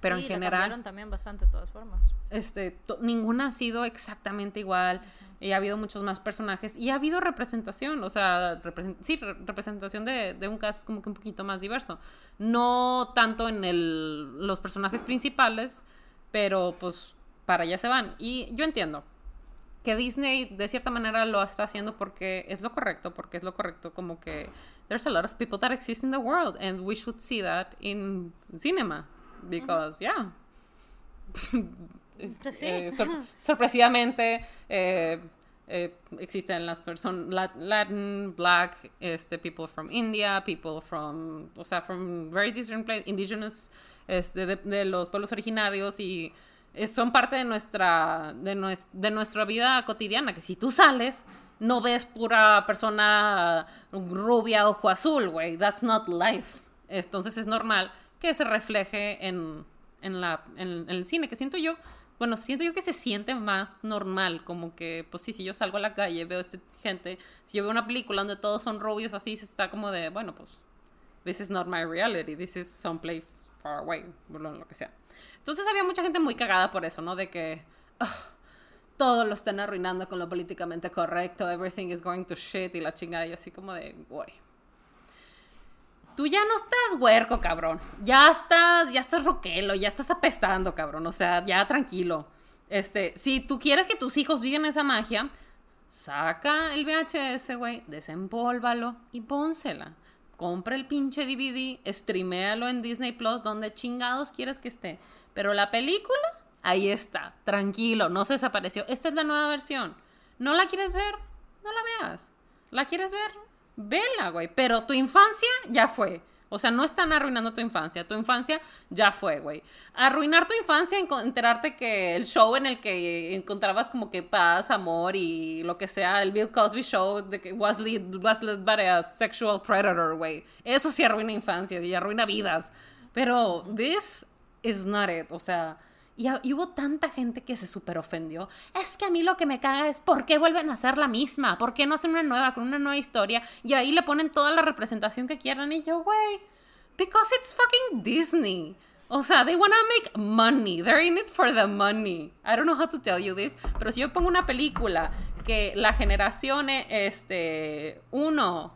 pero sí, en general la cambiaron también bastante de todas formas. Este, to, ninguna ha sido exactamente igual, uh-huh. y ha habido muchos más personajes y ha habido representación, o sea, represent, sí, re, representación de de un cast como que un poquito más diverso. No tanto en el los personajes principales, pero pues para allá se van y yo entiendo que Disney de cierta manera lo está haciendo porque es lo correcto, porque es lo correcto como que there's a lot of people that exist in the world and we should see that in cinema because, mm-hmm. yeah, sí. eh, sor- sorpresivamente eh, eh, existen las personas Latin, Black, este, people from India, people from, o sea, from very different places, indigenous, este, de, de los pueblos originarios y son parte de nuestra de, nues, de nuestra vida cotidiana, que si tú sales no ves pura persona rubia, ojo azul, güey, that's not life. Entonces es normal que se refleje en en la en, en el cine, que siento yo, bueno, siento yo que se siente más normal, como que pues sí, si yo salgo a la calle, veo a esta gente, si yo veo una película donde todos son rubios así, se está como de, bueno, pues this is not my reality, this is someplace far away, lo que sea. Entonces había mucha gente muy cagada por eso, ¿no? De que oh, todo lo están arruinando con lo políticamente correcto, everything is going to shit y la chingada, y así como de, güey, tú ya no estás huerco, cabrón, ya estás, ya estás roquelo, ya estás apestando, cabrón, o sea, ya tranquilo. Este, si tú quieres que tus hijos vivan esa magia, saca el V H S, güey, desempólvalo y pónsela. Compra el pinche D V D, streaméalo en Disney Plus, donde chingados quieras que esté. Pero la película, ahí está, tranquilo, no se desapareció. Esta es la nueva versión. ¿No la quieres ver? No la veas. ¿La quieres ver? Vela, güey. Pero tu infancia ya fue. O sea, no están arruinando tu infancia. Tu infancia ya fue, güey. Arruinar tu infancia, enterarte que el show en el que encontrabas como que paz, amor y lo que sea, el Bill Cosby Show, de que was led, was led by a sexual predator, güey. Eso sí arruina infancias y arruina vidas. Pero this is not it. O sea, y, y hubo tanta gente que se súper ofendió. Es que a mí lo que me caga es ¿por qué vuelven a hacer la misma? ¿Por qué no hacen una nueva, con una nueva historia? Y ahí le ponen toda la representación que quieran. Y yo, güey, because it's fucking Disney. O sea, they wanna make money. They're in it for the money. I don't know how to tell you this, pero si yo pongo una película que la generación este, uno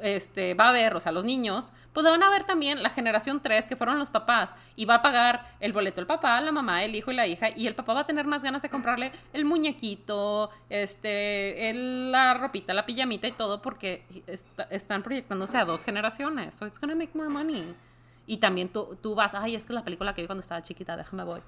este, va a ver, o sea, los niños, pues van a ver también la generación tres, que fueron los papás, y va a pagar el boleto el papá, la mamá, el hijo y la hija, y el papá va a tener más ganas de comprarle el muñequito, este, el, la ropita, la pijamita y todo, porque est- están proyectándose a dos generaciones, so it's gonna make more money. Y también tú, tú vas, ay, es que la película que vi cuando estaba chiquita, déjame voy.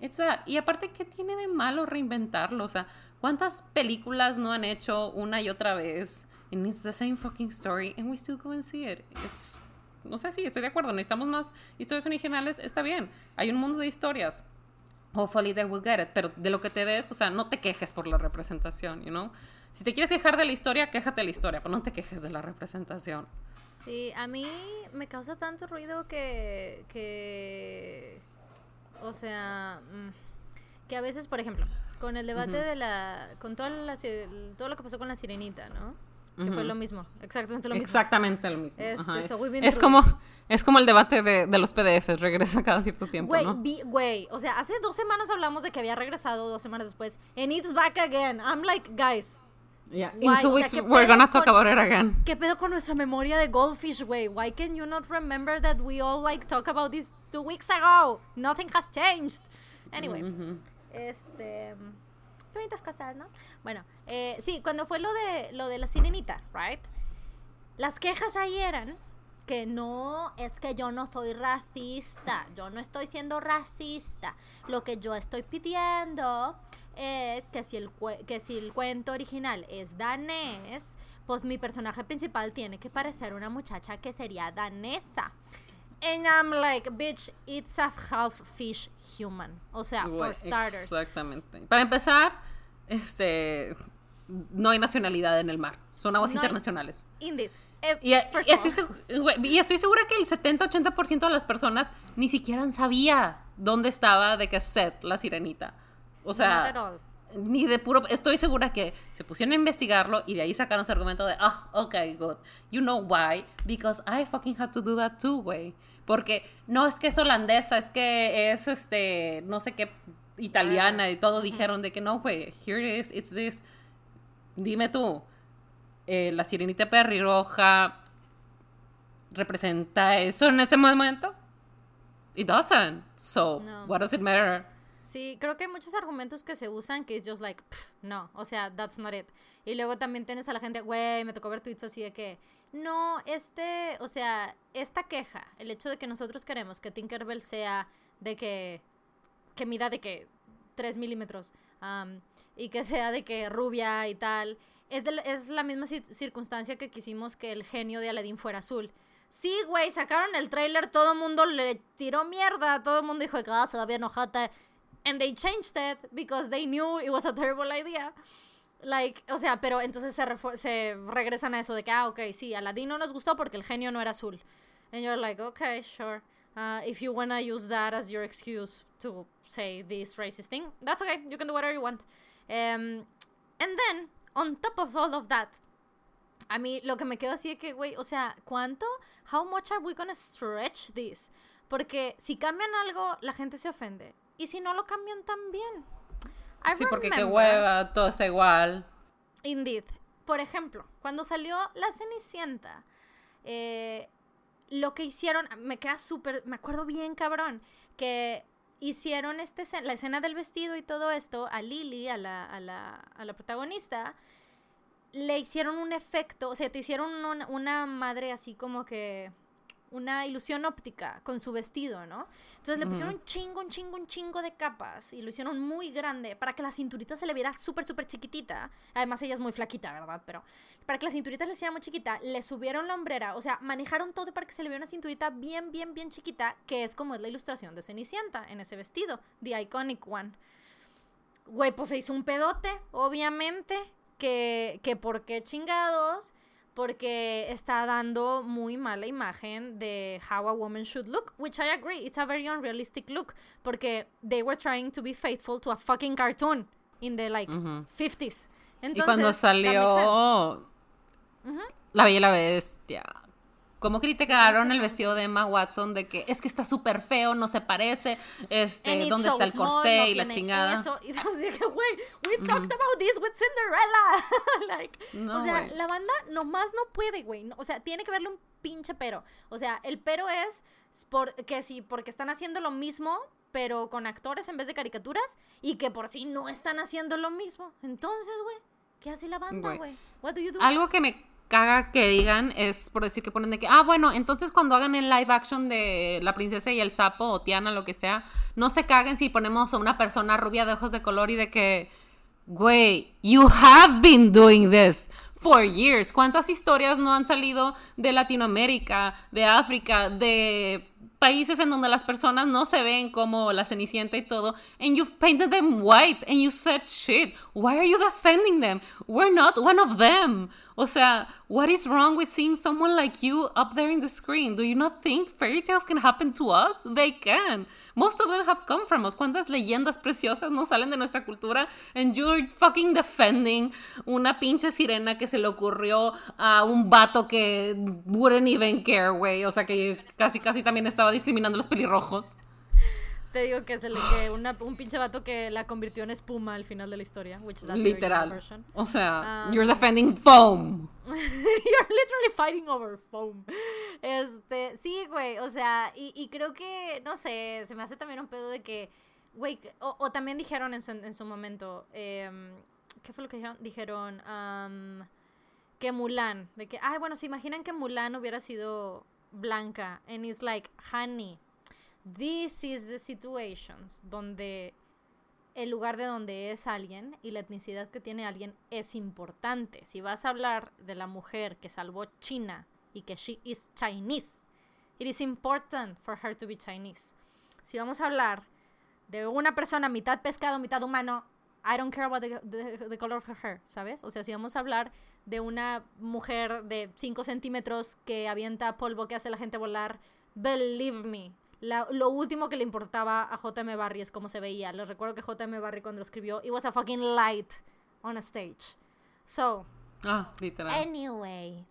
It's a, y aparte, ¿qué tiene de malo reinventarlo? O sea, ¿cuántas películas no han hecho una y otra vez? And it's the same fucking story, and we still go and see it. It's, no sé, sí, estoy de acuerdo. Necesitamos más historias originales, está bien. Hay un mundo de historias. Hopefully they will get it. Pero de lo que te des, o sea, no te quejes por la representación, you know? Si te quieres quejar de la historia, quéjate de la historia, pero no te quejes de la representación. Sí, a mí me causa tanto ruido que... que o sea... que a veces, por ejemplo, con el debate uh-huh. de la... con toda la, todo lo que pasó con la Sirenita, ¿no? Que uh-huh. fue lo mismo, exactamente lo mismo. Exactamente lo mismo. Este, so es, como, es como el debate de, de los P D Fs, regresa cada cierto tiempo, güey, ¿no? Güey, o sea, hace dos semanas hablamos de que había regresado, dos semanas después, and it's back again. I'm like, guys. Yeah, why? In two weeks, o sea, we're gonna talk con, about it again. ¿Qué pedo con nuestra memoria de Goldfish, güey? Why can you not remember that we all, like, talk about this two weeks ago? Nothing has changed. Anyway, uh-huh. este... Qué bonitas cosas, ¿no? Bueno, eh, sí, cuando fue lo de lo de la Sirenita, right? Las quejas ahí eran que no, es que yo no soy racista, yo no estoy siendo racista. Lo que yo estoy pidiendo es que si el que si el cuento original es danés, pues mi personaje principal tiene que parecer una muchacha que sería danesa. And I'm like, bitch, it's a half fish human. O sea, well, for starters. Exactamente. Para empezar, este, no hay nacionalidad en el mar. Son aguas no internacionales. Hay, indeed. Eh, y, y, estoy, y estoy segura que el setenta a ochenta por ciento de las personas ni siquiera sabía dónde estaba de que Seth, la sirenita. O sea, ni de puro... Estoy segura que se pusieron a investigarlo y de ahí sacaron su argumento de, ah, oh, ok, good. You know why? Because I fucking had to do that too, güey. Porque no es que es holandesa, es que es este, no sé qué, italiana y todo. Dijeron de que no, güey, here it is, it's this. Dime tú, eh, la sirenita pelirroja representa eso en ese momento? It doesn't. So, no. What does it matter? Sí, creo que hay muchos argumentos que se usan que es just like, pff, no, o sea, that's not it. Y luego también tienes a la gente, güey, me tocó ver tweets así de que, no, este, o sea, esta queja, el hecho de que nosotros queremos que Tinkerbell sea de que, que mida de que tres milímetros um, y que sea de que rubia y tal, es, de, es la misma circunstancia que quisimos que el genio de Aladdín fuera azul. Sí, güey, sacaron el tráiler, todo el mundo le tiró mierda, todo el mundo dijo que ah, se va bien enojada. And they changed it because they knew it was a terrible idea. Like, o sea, pero entonces se, refu- se regresan a eso de que, ah, okay, sí, Aladdin no nos gustó porque el genio no era azul. And you're like, okay, sure. Uh, if you wanna use that as your excuse to say this racist thing, that's okay, you can do whatever you want. Um, and then, on top of all of that, a mí lo que me quedo así es que, güey, o sea, ¿cuánto? How much are we gonna stretch this? Porque si cambian algo, la gente se ofende. Y si no lo cambian también. I sí, porque remember, qué hueva, todo está igual. Indeed. Por ejemplo, cuando salió La Cenicienta, eh, lo que hicieron, me queda súper, me acuerdo bien cabrón, que hicieron este, la escena del vestido y todo esto, a Lily, a la, a la, a la protagonista, le hicieron un efecto, o sea, te hicieron un, una madre así como que... una ilusión óptica con su vestido, ¿no? Entonces le pusieron mm. un chingo, un chingo, un chingo de capas y lo hicieron muy grande para que la cinturita se le viera súper, súper chiquitita. Además ella es muy flaquita, ¿verdad? Pero para que la cinturita le sea muy chiquita, le subieron la hombrera, o sea, manejaron todo para que se le viera una cinturita bien, bien, bien chiquita, que es como es la ilustración de Cenicienta en ese vestido, The Iconic One. Güey, pues se hizo un pedote, obviamente, que, que por qué chingados... Porque está dando muy mala imagen de how a woman should look, which I agree, it's a very unrealistic look, porque they were trying to be faithful to a fucking cartoon in the, like, uh-huh. fifties. Entonces, y cuando salió uh-huh. La Bella y la Bestia, ¿cómo criticaron el vestido de Emma Watson de que es que está súper feo, no se parece, este, dónde so está el corsé no y la chingada? Eso. Y entonces dije, güey, we talked mm-hmm. about this with Cinderella. like, no, o sea, wey. La banda nomás no puede, güey. O sea, tiene que verle un pinche pero. O sea, el pero es por, que sí, porque están haciendo lo mismo, pero con actores en vez de caricaturas, y que por sí no están haciendo lo mismo. Entonces, güey, ¿qué hace la banda, güey? What do you do? Algo que me... caga que digan es por decir que ponen de que ah bueno, entonces cuando hagan el live action de La Princesa y el Sapo o Tiana, lo que sea, no se caguen si ponemos a una persona rubia de ojos de color. Y de que, güey, you have been doing this for years. ¿Cuántas historias no han salido de Latinoamérica, de África, de países en donde las personas no se ven como la Cenicienta y todo? And you've painted them white and you said shit. Why are you defending them? We're not one of them. O sea, what is wrong with seeing someone like you up there in the screen? Do you not think fairy tales can happen to us? They can. Most of them have come from us. ¿Cuántas leyendas preciosas no salen de nuestra cultura? And you're fucking defending una pinche sirena que se le ocurrió a un vato que wouldn't even care, güey. O sea, que casi casi también estaba discriminando los pelirrojos. Te digo que se le que una, un pinche vato que la convirtió en espuma al final de la historia, which is literal. O sea, um, you're defending foam. You're literally fighting over foam. Este, sí, güey, o sea, y, y creo que, no sé, se me hace también un pedo de que, güey, o, o también dijeron en su, en su momento, eh, ¿qué fue lo que dijeron? Dijeron um, que Mulan, de que, ay, bueno, se imaginan que Mulan hubiera sido blanca, and it's like, honey, this is the situations donde el lugar de donde es alguien y la etnicidad que tiene alguien es importante. Si vas a hablar de la mujer que salvó China y que she is Chinese, it is important for her to be Chinese. Si vamos a hablar de una persona mitad pescado, mitad humano, I don't care about the, the, the color of her hair, ¿sabes? O sea, si vamos a hablar de una mujer de cinco centímetros que avienta polvo que hace a la gente volar, believe me, La, lo último que le importaba a J M. Barry es cómo se veía. Les recuerdo que J M. Barry cuando lo escribió, it was a fucking light on a stage. So, ah, literal. Anyway.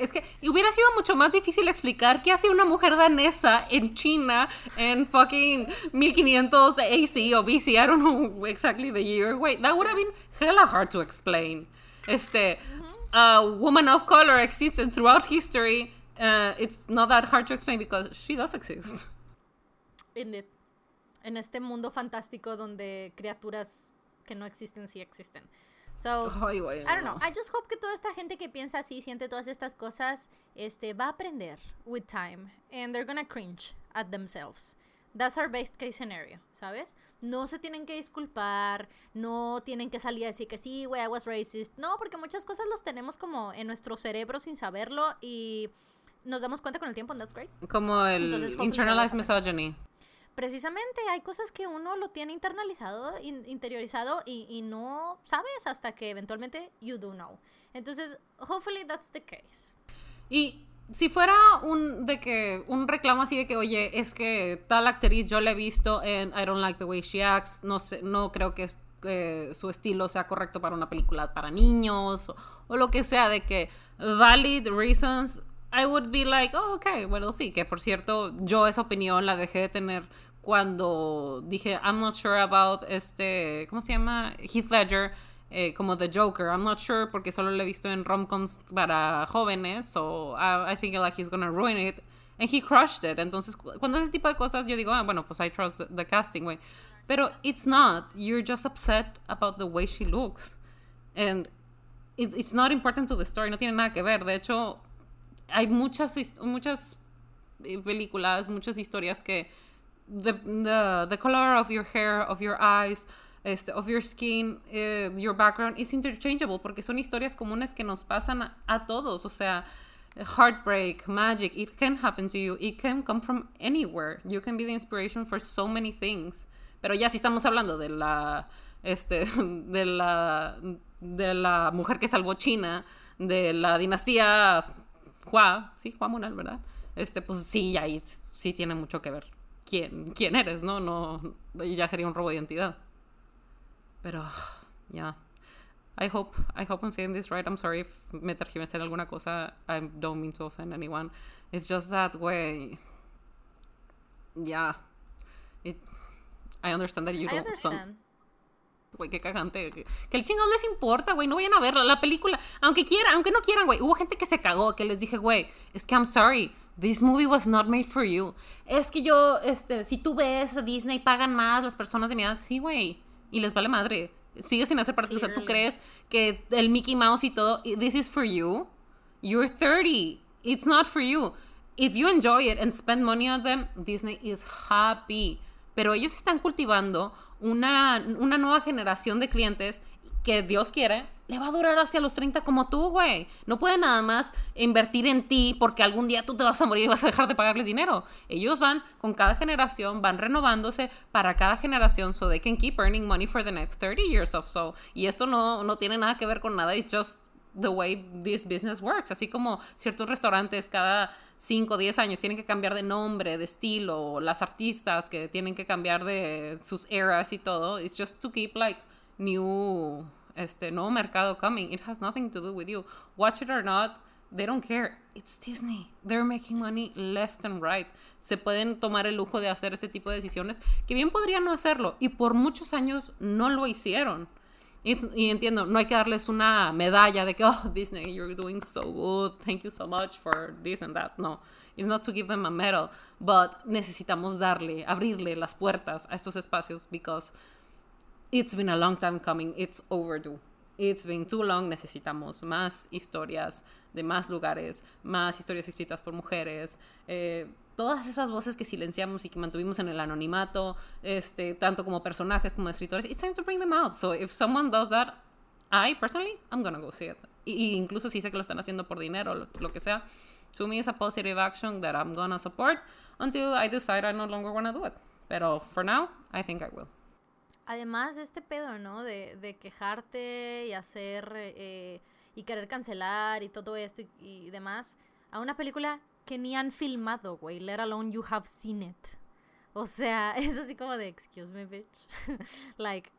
Es que hubiera sido mucho más difícil explicar qué hace una mujer danesa en China en fucking mil quinientos A C o B C. I don't know exactly the year. Wait, that would have been hella hard to explain. Este, a woman of color exists throughout history. Uh, it's not that hard to explain because she does exist. Indeed. En este mundo fantástico donde criaturas que no existen sí existen. So, Ay, bueno. I don't know. I just hope que toda esta gente que piensa así, siente todas estas cosas, este, va a aprender with time. And they're gonna cringe at themselves. That's our best case scenario, ¿sabes? No se tienen que disculpar, no tienen que salir a decir que sí, güey, I was racist. No, porque muchas cosas los tenemos como en nuestro cerebro sin saberlo y... nos damos cuenta con el tiempo, and that's great. Como el Entonces, internalized misogyny. Precisamente, hay cosas que uno lo tiene internalizado, in, interiorizado, y, y no sabes hasta que eventualmente you do know. Entonces, hopefully that's the case. Y si fuera un, de que, un reclamo así de que, oye, es que tal actriz yo la he visto and I don't like the way she acts, no sé, no creo que eh, su estilo sea correcto para una película para niños, o, o lo que sea, de que valid reasons... I would be like, oh, okay, bueno, sí, que por cierto, yo esa opinión la dejé de tener cuando dije, I'm not sure about este, ¿cómo se llama? Heath Ledger, eh, como The Joker, I'm not sure, porque solo lo he visto en rom-coms para jóvenes, so I, I think like he's gonna ruin it, and he crushed it. Entonces, cuando ese tipo de cosas, yo digo, ah, bueno, pues I trust the casting, güey. Pero it's not, you're just upset about the way she looks, and it, it's not important to the story, no tiene nada que ver, de hecho... Hay muchas, muchas películas, muchas historias que the, the, the color of your hair, of your eyes, este, of your skin, uh, your background is interchangeable, porque son historias comunes que nos pasan a, a todos. O sea, heartbreak, magic, it can happen to you, it can come from anywhere, you can be the inspiration for so many things. Pero ya si estamos hablando de la este de la de la mujer que salvó China, de la dinastía Hua, sí, Hua Monal, ¿verdad? Este, pues sí, ahí sí tiene mucho que ver quién quién eres, ¿no? No, ya sería un robo de identidad. Pero ya, yeah. I hope I hope I'm saying this right. I'm sorry if me tergiversé alguna cosa. I don't mean to offend anyone. It's just that way. Yeah. It, I understand that you I don't understand. Some... Güey, qué cagante. Que, que el chingón les importa, güey. No vayan a verla. La película, aunque quieran, aunque no quieran, güey. Hubo gente que se cagó, que les dije, güey, es que I'm sorry, this movie was not made for you. Es que yo, este, si tú ves a Disney, pagan más las personas de mi edad. Sí, güey. Y les vale madre. Sigue sin hacer parte. Clearly. O sea, ¿tú crees que el Mickey Mouse y todo, this is for you? You're thirty. It's not for you. If you enjoy it and spend money on them, Disney is happy. Pero ellos están cultivando una, una nueva generación de clientes que, Dios quiere, le va a durar hacia los treinta como tú, güey. No pueden nada más invertir en ti porque algún día tú te vas a morir y vas a dejar de pagarles dinero. Ellos van con cada generación, van renovándose para cada generación so they can keep earning money for the next thirty years or so. Y esto no, no tiene nada que ver con nada. It's just the way this business works. Así como ciertos restaurantes cada cinco o diez años tienen que cambiar de nombre, de estilo, las artistas que tienen que cambiar de sus eras y todo. It's just to keep like new, este, nuevo mercado coming. It has nothing to do with you. Watch it or not, they don't care. It's Disney. They're making money left and right. Se pueden tomar el lujo de hacer este tipo de decisiones que bien podrían no hacerlo, y por muchos años no lo hicieron. It's, y entiendo, no hay que darles una medalla de que, oh, Disney, you're doing so good, thank you so much for this and that. No, it's not to give them a medal, but necesitamos darle, abrirle las puertas a estos espacios because it's been a long time coming, it's overdue, it's been too long. Necesitamos más historias de más lugares, más historias escritas por mujeres, eh, todas esas voces que silenciamos y que mantuvimos en el anonimato, este, tanto como personajes como escritores. It's time to bring them out. So if someone does that, I personally, I'm gonna go see it. Y, y incluso si sé que lo están haciendo por dinero, lo, lo que sea, to me it's a positive action that I'm gonna support until I decide I no longer wanna do it. Pero for now, I think I will. Además de este pedo, ¿no? De, de quejarte y hacer, eh, y querer cancelar y todo esto y, y demás, a una película que ni han filmado, güey, let alone you have seen it. O sea, es así como de, excuse me, bitch. Like,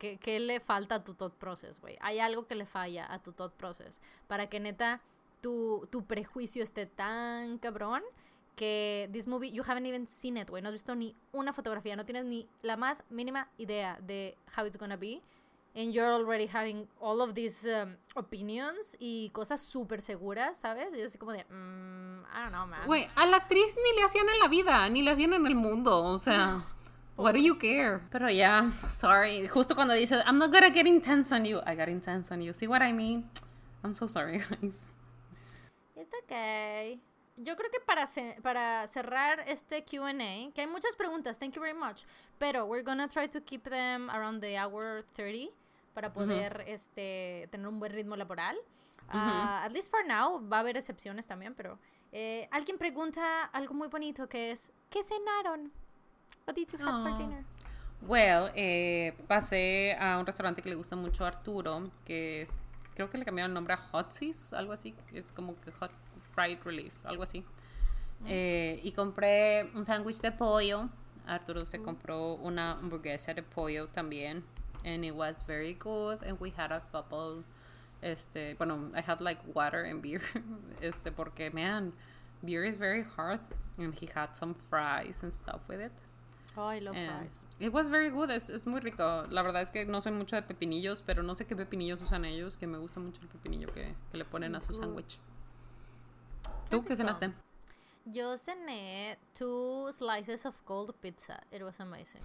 ¿qué, ¿qué le falta a tu thought process, güey? Hay algo que le falla a tu thought process para que neta tu, tu prejuicio esté tan cabrón que this movie, you haven't even seen it, güey. No has visto ni una fotografía, no tienes ni la más mínima idea de how it's gonna be. And you're already having all of these um, opinions y cosas súper seguras, ¿sabes? Y yo así como de, mm, I don't know, man. Güey, a la actriz ni le hacían en la vida, ni le hacían en el mundo, o sea, what do you care? Pero ya, yeah, sorry, justo cuando dices, I'm not gonna get intense on you, I got intense on you, see what I mean? I'm so sorry, guys. It's okay. Yo creo que para, ce- para cerrar este Q and A, que hay muchas preguntas, thank you very much, pero we're gonna try to keep them around the hour thirty para poder uh-huh. este, tener un buen ritmo laboral. Uh, uh-huh. At least for now, va a haber excepciones también, pero eh, alguien pregunta algo muy bonito que es, ¿qué cenaron? What did you have Aww. for dinner? Well, eh, pasé a un restaurante que le gusta mucho a Arturo, que es, creo que le cambiaron el nombre a Hotsis, algo así, es como que Hot... Fried Relief, algo así. Mm. Eh, y compré un sándwich de pollo. Arturo se mm. compró una hamburguesa de pollo también. And it was very good. And we had a couple, este, bueno, I had like water and beer, este, porque, man, beer is very hard. And he had some fries and stuff with it. Oh, I love and fries. It was very good. Es, es muy rico. La verdad es que no soy mucho de pepinillos, pero no sé qué pepinillos usan ellos, que me gusta mucho el pepinillo que, que le ponen a su sándwich. ¿Tú qué cenaste? Yo cené two slices of cold pizza. It was amazing.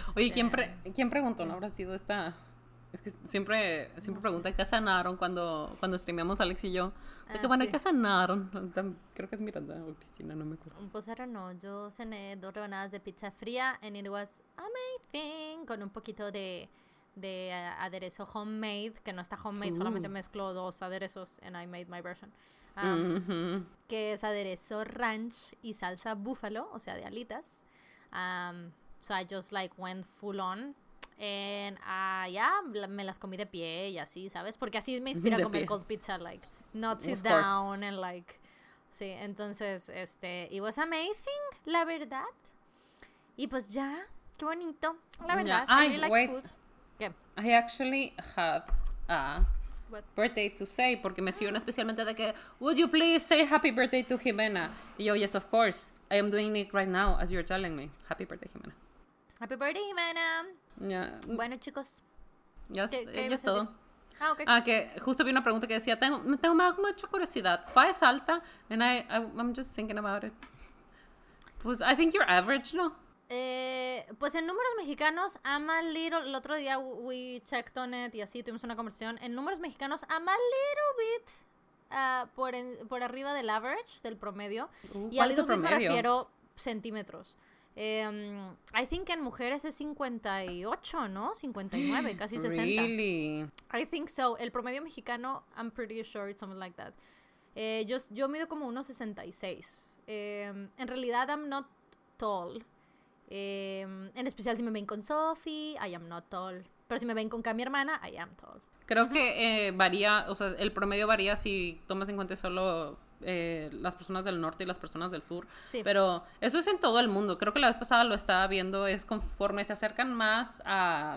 Este... Oye, ¿quién, pre- ¿quién preguntó? ¿No habrá sido esta Es que siempre siempre no preguntan qué sanaron cuando, cuando streameamos Alex y yo. Porque, ah, bueno, sí. ¿Qué sanaron? O sea, creo que es Miranda o Cristina, no me acuerdo. Pues ahora no, yo cené dos rebanadas de pizza fría and it was amazing. Con un poquito de, de aderezo homemade, que no está homemade, uh. solamente mezclo dos aderezos and I made my version. Um, mm-hmm. Que es aderezo ranch y salsa búfalo, o sea, de alitas. Um, so I just like went full on. En uh, ya yeah, me las comí de pie y así, ¿sabes? Porque así me inspira a comer cold pizza, like, not sit down and like, sí, entonces, este, it was amazing, la verdad. Y pues ya, qué bonito, la verdad, yeah. I, I really like food. ¿Qué? I actually had a What? birthday to say, porque me siguieron especialmente de que, would you please say happy birthday to Jimena? Y yo, yes, of course, I am doing it right now, as you're telling me. Happy birthday, Jimena. Happy birthday, Jimena. Yeah. Bueno, chicos, ya, ¿Qué, qué ya es todo. Ah, okay. Ah, que justo vi una pregunta que decía, tengo, me tengo mucha curiosidad. Fa es alta, and I, I, I'm just thinking about it. Pues, I think you're average, ¿no? Eh, pues en números mexicanos, I'm a little, el otro día we checked on it y así tuvimos una conversación. En números mexicanos, I'm a little bit uh, por, en, por arriba del average, del promedio. Uh, y a little bit me refiero centímetros. Um, I think en mujeres es cincuenta y ocho, ¿no? cincuenta y nueve, casi sesenta. Really? I think so. El promedio mexicano, I'm pretty sure it's something like that. Eh, yo, yo mido como uno sesenta y seis. Eh, en realidad, I'm not tall. Eh, en especial si me ven con Sophie, I am not tall. Pero si me ven con Cami, mi hermana, I am tall. Creo uh-huh. que eh, varía, o sea, el promedio varía si tomas en cuenta solo... Eh, las personas del norte y las personas del sur, sí. Pero eso es en todo el mundo. Creo que la vez pasada lo estaba viendo, es conforme se acercan más a,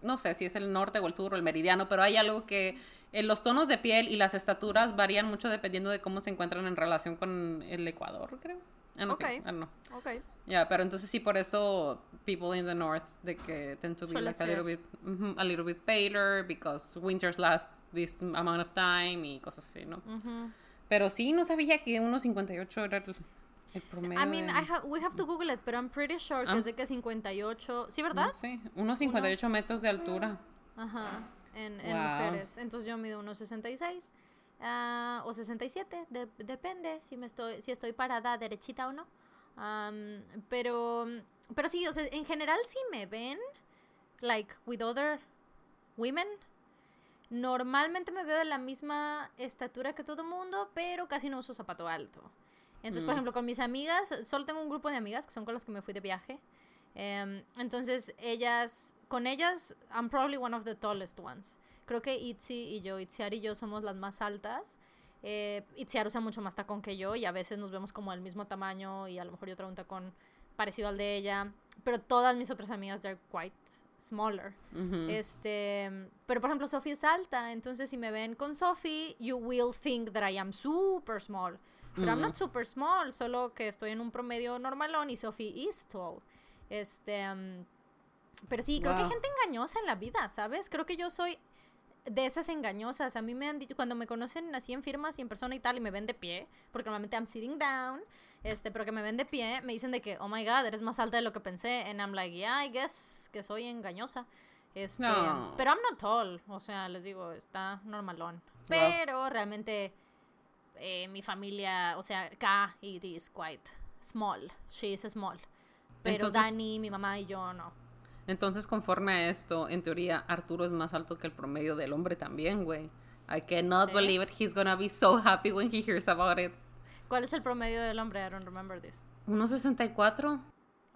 no sé si es el norte o el sur o el meridiano, pero hay algo que eh, los tonos de piel y las estaturas varían mucho dependiendo de cómo se encuentran en relación con el Ecuador, creo. And okay. Okay. Okay. Yeah, pero entonces sí, por eso people in the north de que tend to be Suele like ser. a little bit mm-hmm, a little bit paler because winters last this amount of time y cosas así, ¿no? Mm-hmm. Pero sí, no sabía que uno cincuenta y ocho era el, el promedio. I mean, de... I ha- we have to Google it, pero I'm pretty sure que es de que cincuenta y ocho, ¿sí, verdad? No, sí, uno cincuenta y ocho metros de altura. Ajá, en, en wow. mujeres. Entonces yo mido uno sesenta y seis. Uh, o sesenta y siete, de- depende si me estoy si estoy parada derechita o no, um, pero pero sí, o sea, en general sí me ven like with other women, normalmente me veo de la misma estatura que todo mundo, pero casi no uso zapato alto, entonces mm. por ejemplo con mis amigas, solo tengo un grupo de amigas que son con las que me fui de viaje, um, entonces ellas, con ellas I'm probably one of the tallest ones. Creo que Itzi y yo, Itziar y yo somos las más altas. Eh, Itziar usa mucho más tacón que yo y a veces nos vemos como del mismo tamaño y a lo mejor yo traigo un tacón parecido al de ella. Pero todas mis otras amigas, they're quite smaller. Uh-huh. Este, pero, por ejemplo, Sophie es alta. Entonces, si me ven con Sophie, you will think that I am super small. Pero uh-huh. I'm not super small, solo que estoy en un promedio normalón y Sophie is tall. Este, um, pero sí, creo wow. que hay gente engañosa en la vida, ¿sabes? Creo que yo soy... de esas engañosas. A mí me han dicho, cuando me conocen así en firmas y en persona y tal, y me ven de pie, porque normalmente I'm sitting down, este, pero que me ven de pie, me dicen de que, oh my god, eres más alta de lo que pensé, and I'm like, yeah, I guess que soy engañosa, este, no. pero I'm not tall, o sea, les digo, está normalón, pero wow. realmente eh, mi familia, o sea, K, it is quite small, she is small, pero entonces... Dani, mi mamá y yo no. Entonces, conforme a esto, en teoría, Arturo es más alto que el promedio del hombre también, güey. I cannot sí. believe it. He's gonna be so happy when he hears about it. ¿Cuál es el promedio del hombre? I don't remember this. uno sesenta y cuatro.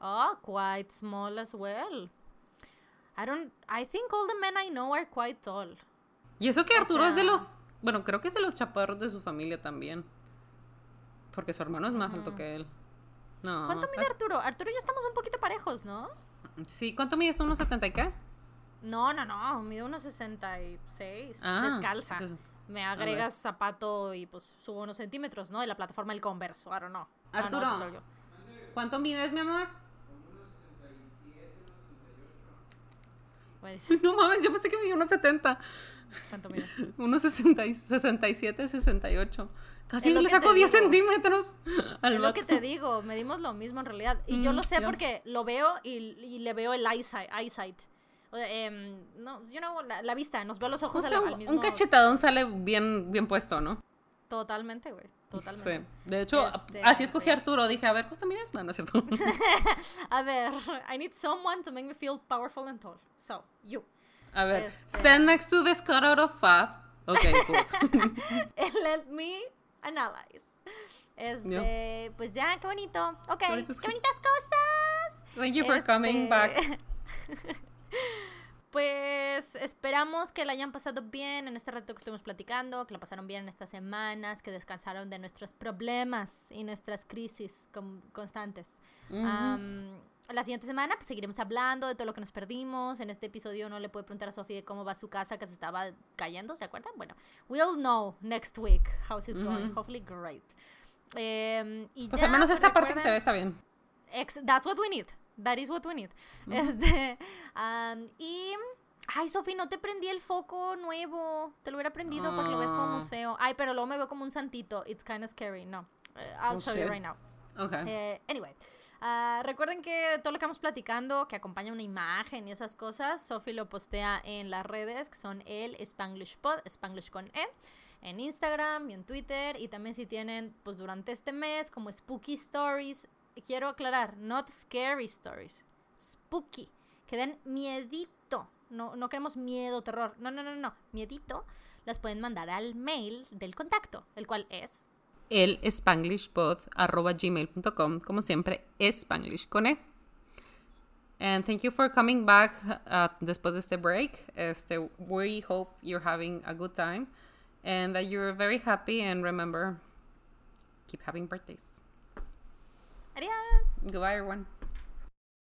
Oh, quite small as well. I don't... I think all the men I know are quite tall. Y eso que Arturo o sea... es de los... Bueno, creo que es de los chaparros de su familia también. Porque su hermano es más mm. alto que él. No. ¿Cuánto mide Arturo? Arturo y yo estamos un poquito parejos, ¿no? Sí, ¿cuánto mides? ¿uno setenta y qué? No, no, no, mido uno sesenta y seis, ah, descalza. Es... Me agregas zapato y pues subo unos centímetros, ¿no? De la plataforma el Converse, ahora no. Arturo, ah, no, ¿cuánto mides, mi amor? uno sesenta y siete, uno sesenta y ocho. No mames, yo pensé que medía uno setenta. ¿Cuánto mides? uno sesenta y siete, sesenta y ocho. Casi le saco diez digo. centímetros al Es vato. Lo que te digo, medimos lo mismo en realidad. Y mm, yo lo sé yeah. porque lo veo y, y le veo el eyesight, eyesight. O sea, eh, no, you know, la, la vista, nos ve a los ojos, o sea, al, al mismo... Un cachetadón sale bien, bien puesto, ¿no? Totalmente, güey, totalmente. Sí. De hecho, este, así escogí sí. a Arturo. Dije, a ver, cuéntame eso. No, no es cierto. A ver, I need someone to make me feel powerful and tall. So, you. A ver, este... stand next to this cutout of fab. Ok, cool. And let me analyze. Este, no. Pues ya, qué bonito. Ok, qué, bonito qué bonitas cosas. Thank you for este... coming back. Pues esperamos que la hayan pasado bien en este rato que estuvimos platicando, que la pasaron bien en estas semanas, que descansaron de nuestros problemas y nuestras crisis com- constantes. Uh-huh. Um, la siguiente semana pues, seguiremos hablando de todo lo que nos perdimos. En este episodio no le pude preguntar a Sophie de cómo va su casa que se estaba cayendo, ¿se acuerdan? Bueno, we'll know next week how's it going. Uh-huh. Hopefully great. Um, y pues ya, al menos esta parte que se ve está bien. Ex- that's what we need. That is what we need. Mm. Este, um, y... Ay, Sofi, no te prendí el foco nuevo. Te lo hubiera prendido uh. para que lo veas como museo. Ay, pero luego me veo como un santito. It's kind of scary. No. Uh, I'll oh, show shit. you right now. Okay. Uh, anyway. Uh, recuerden que todo lo que vamos platicando, que acompaña una imagen y esas cosas, Sofi lo postea en las redes, que son el Spanglish Pod, Spanglish con E, en Instagram y en Twitter. Y también si tienen, pues durante este mes, como Spooky Stories. Quiero aclarar, not scary stories, spooky, que den miedito, no, no queremos miedo, terror, no, no, no, no, miedito, las pueden mandar al mail del contacto, el cual es el spanglishpod arroba gmail punto com, como siempre, Spanglish con E. And thank you for coming back uh, después de este break. Este, we hope you're having a good time and that you're very happy, and remember, keep having birthdays. Adiós. Goodbye, everyone.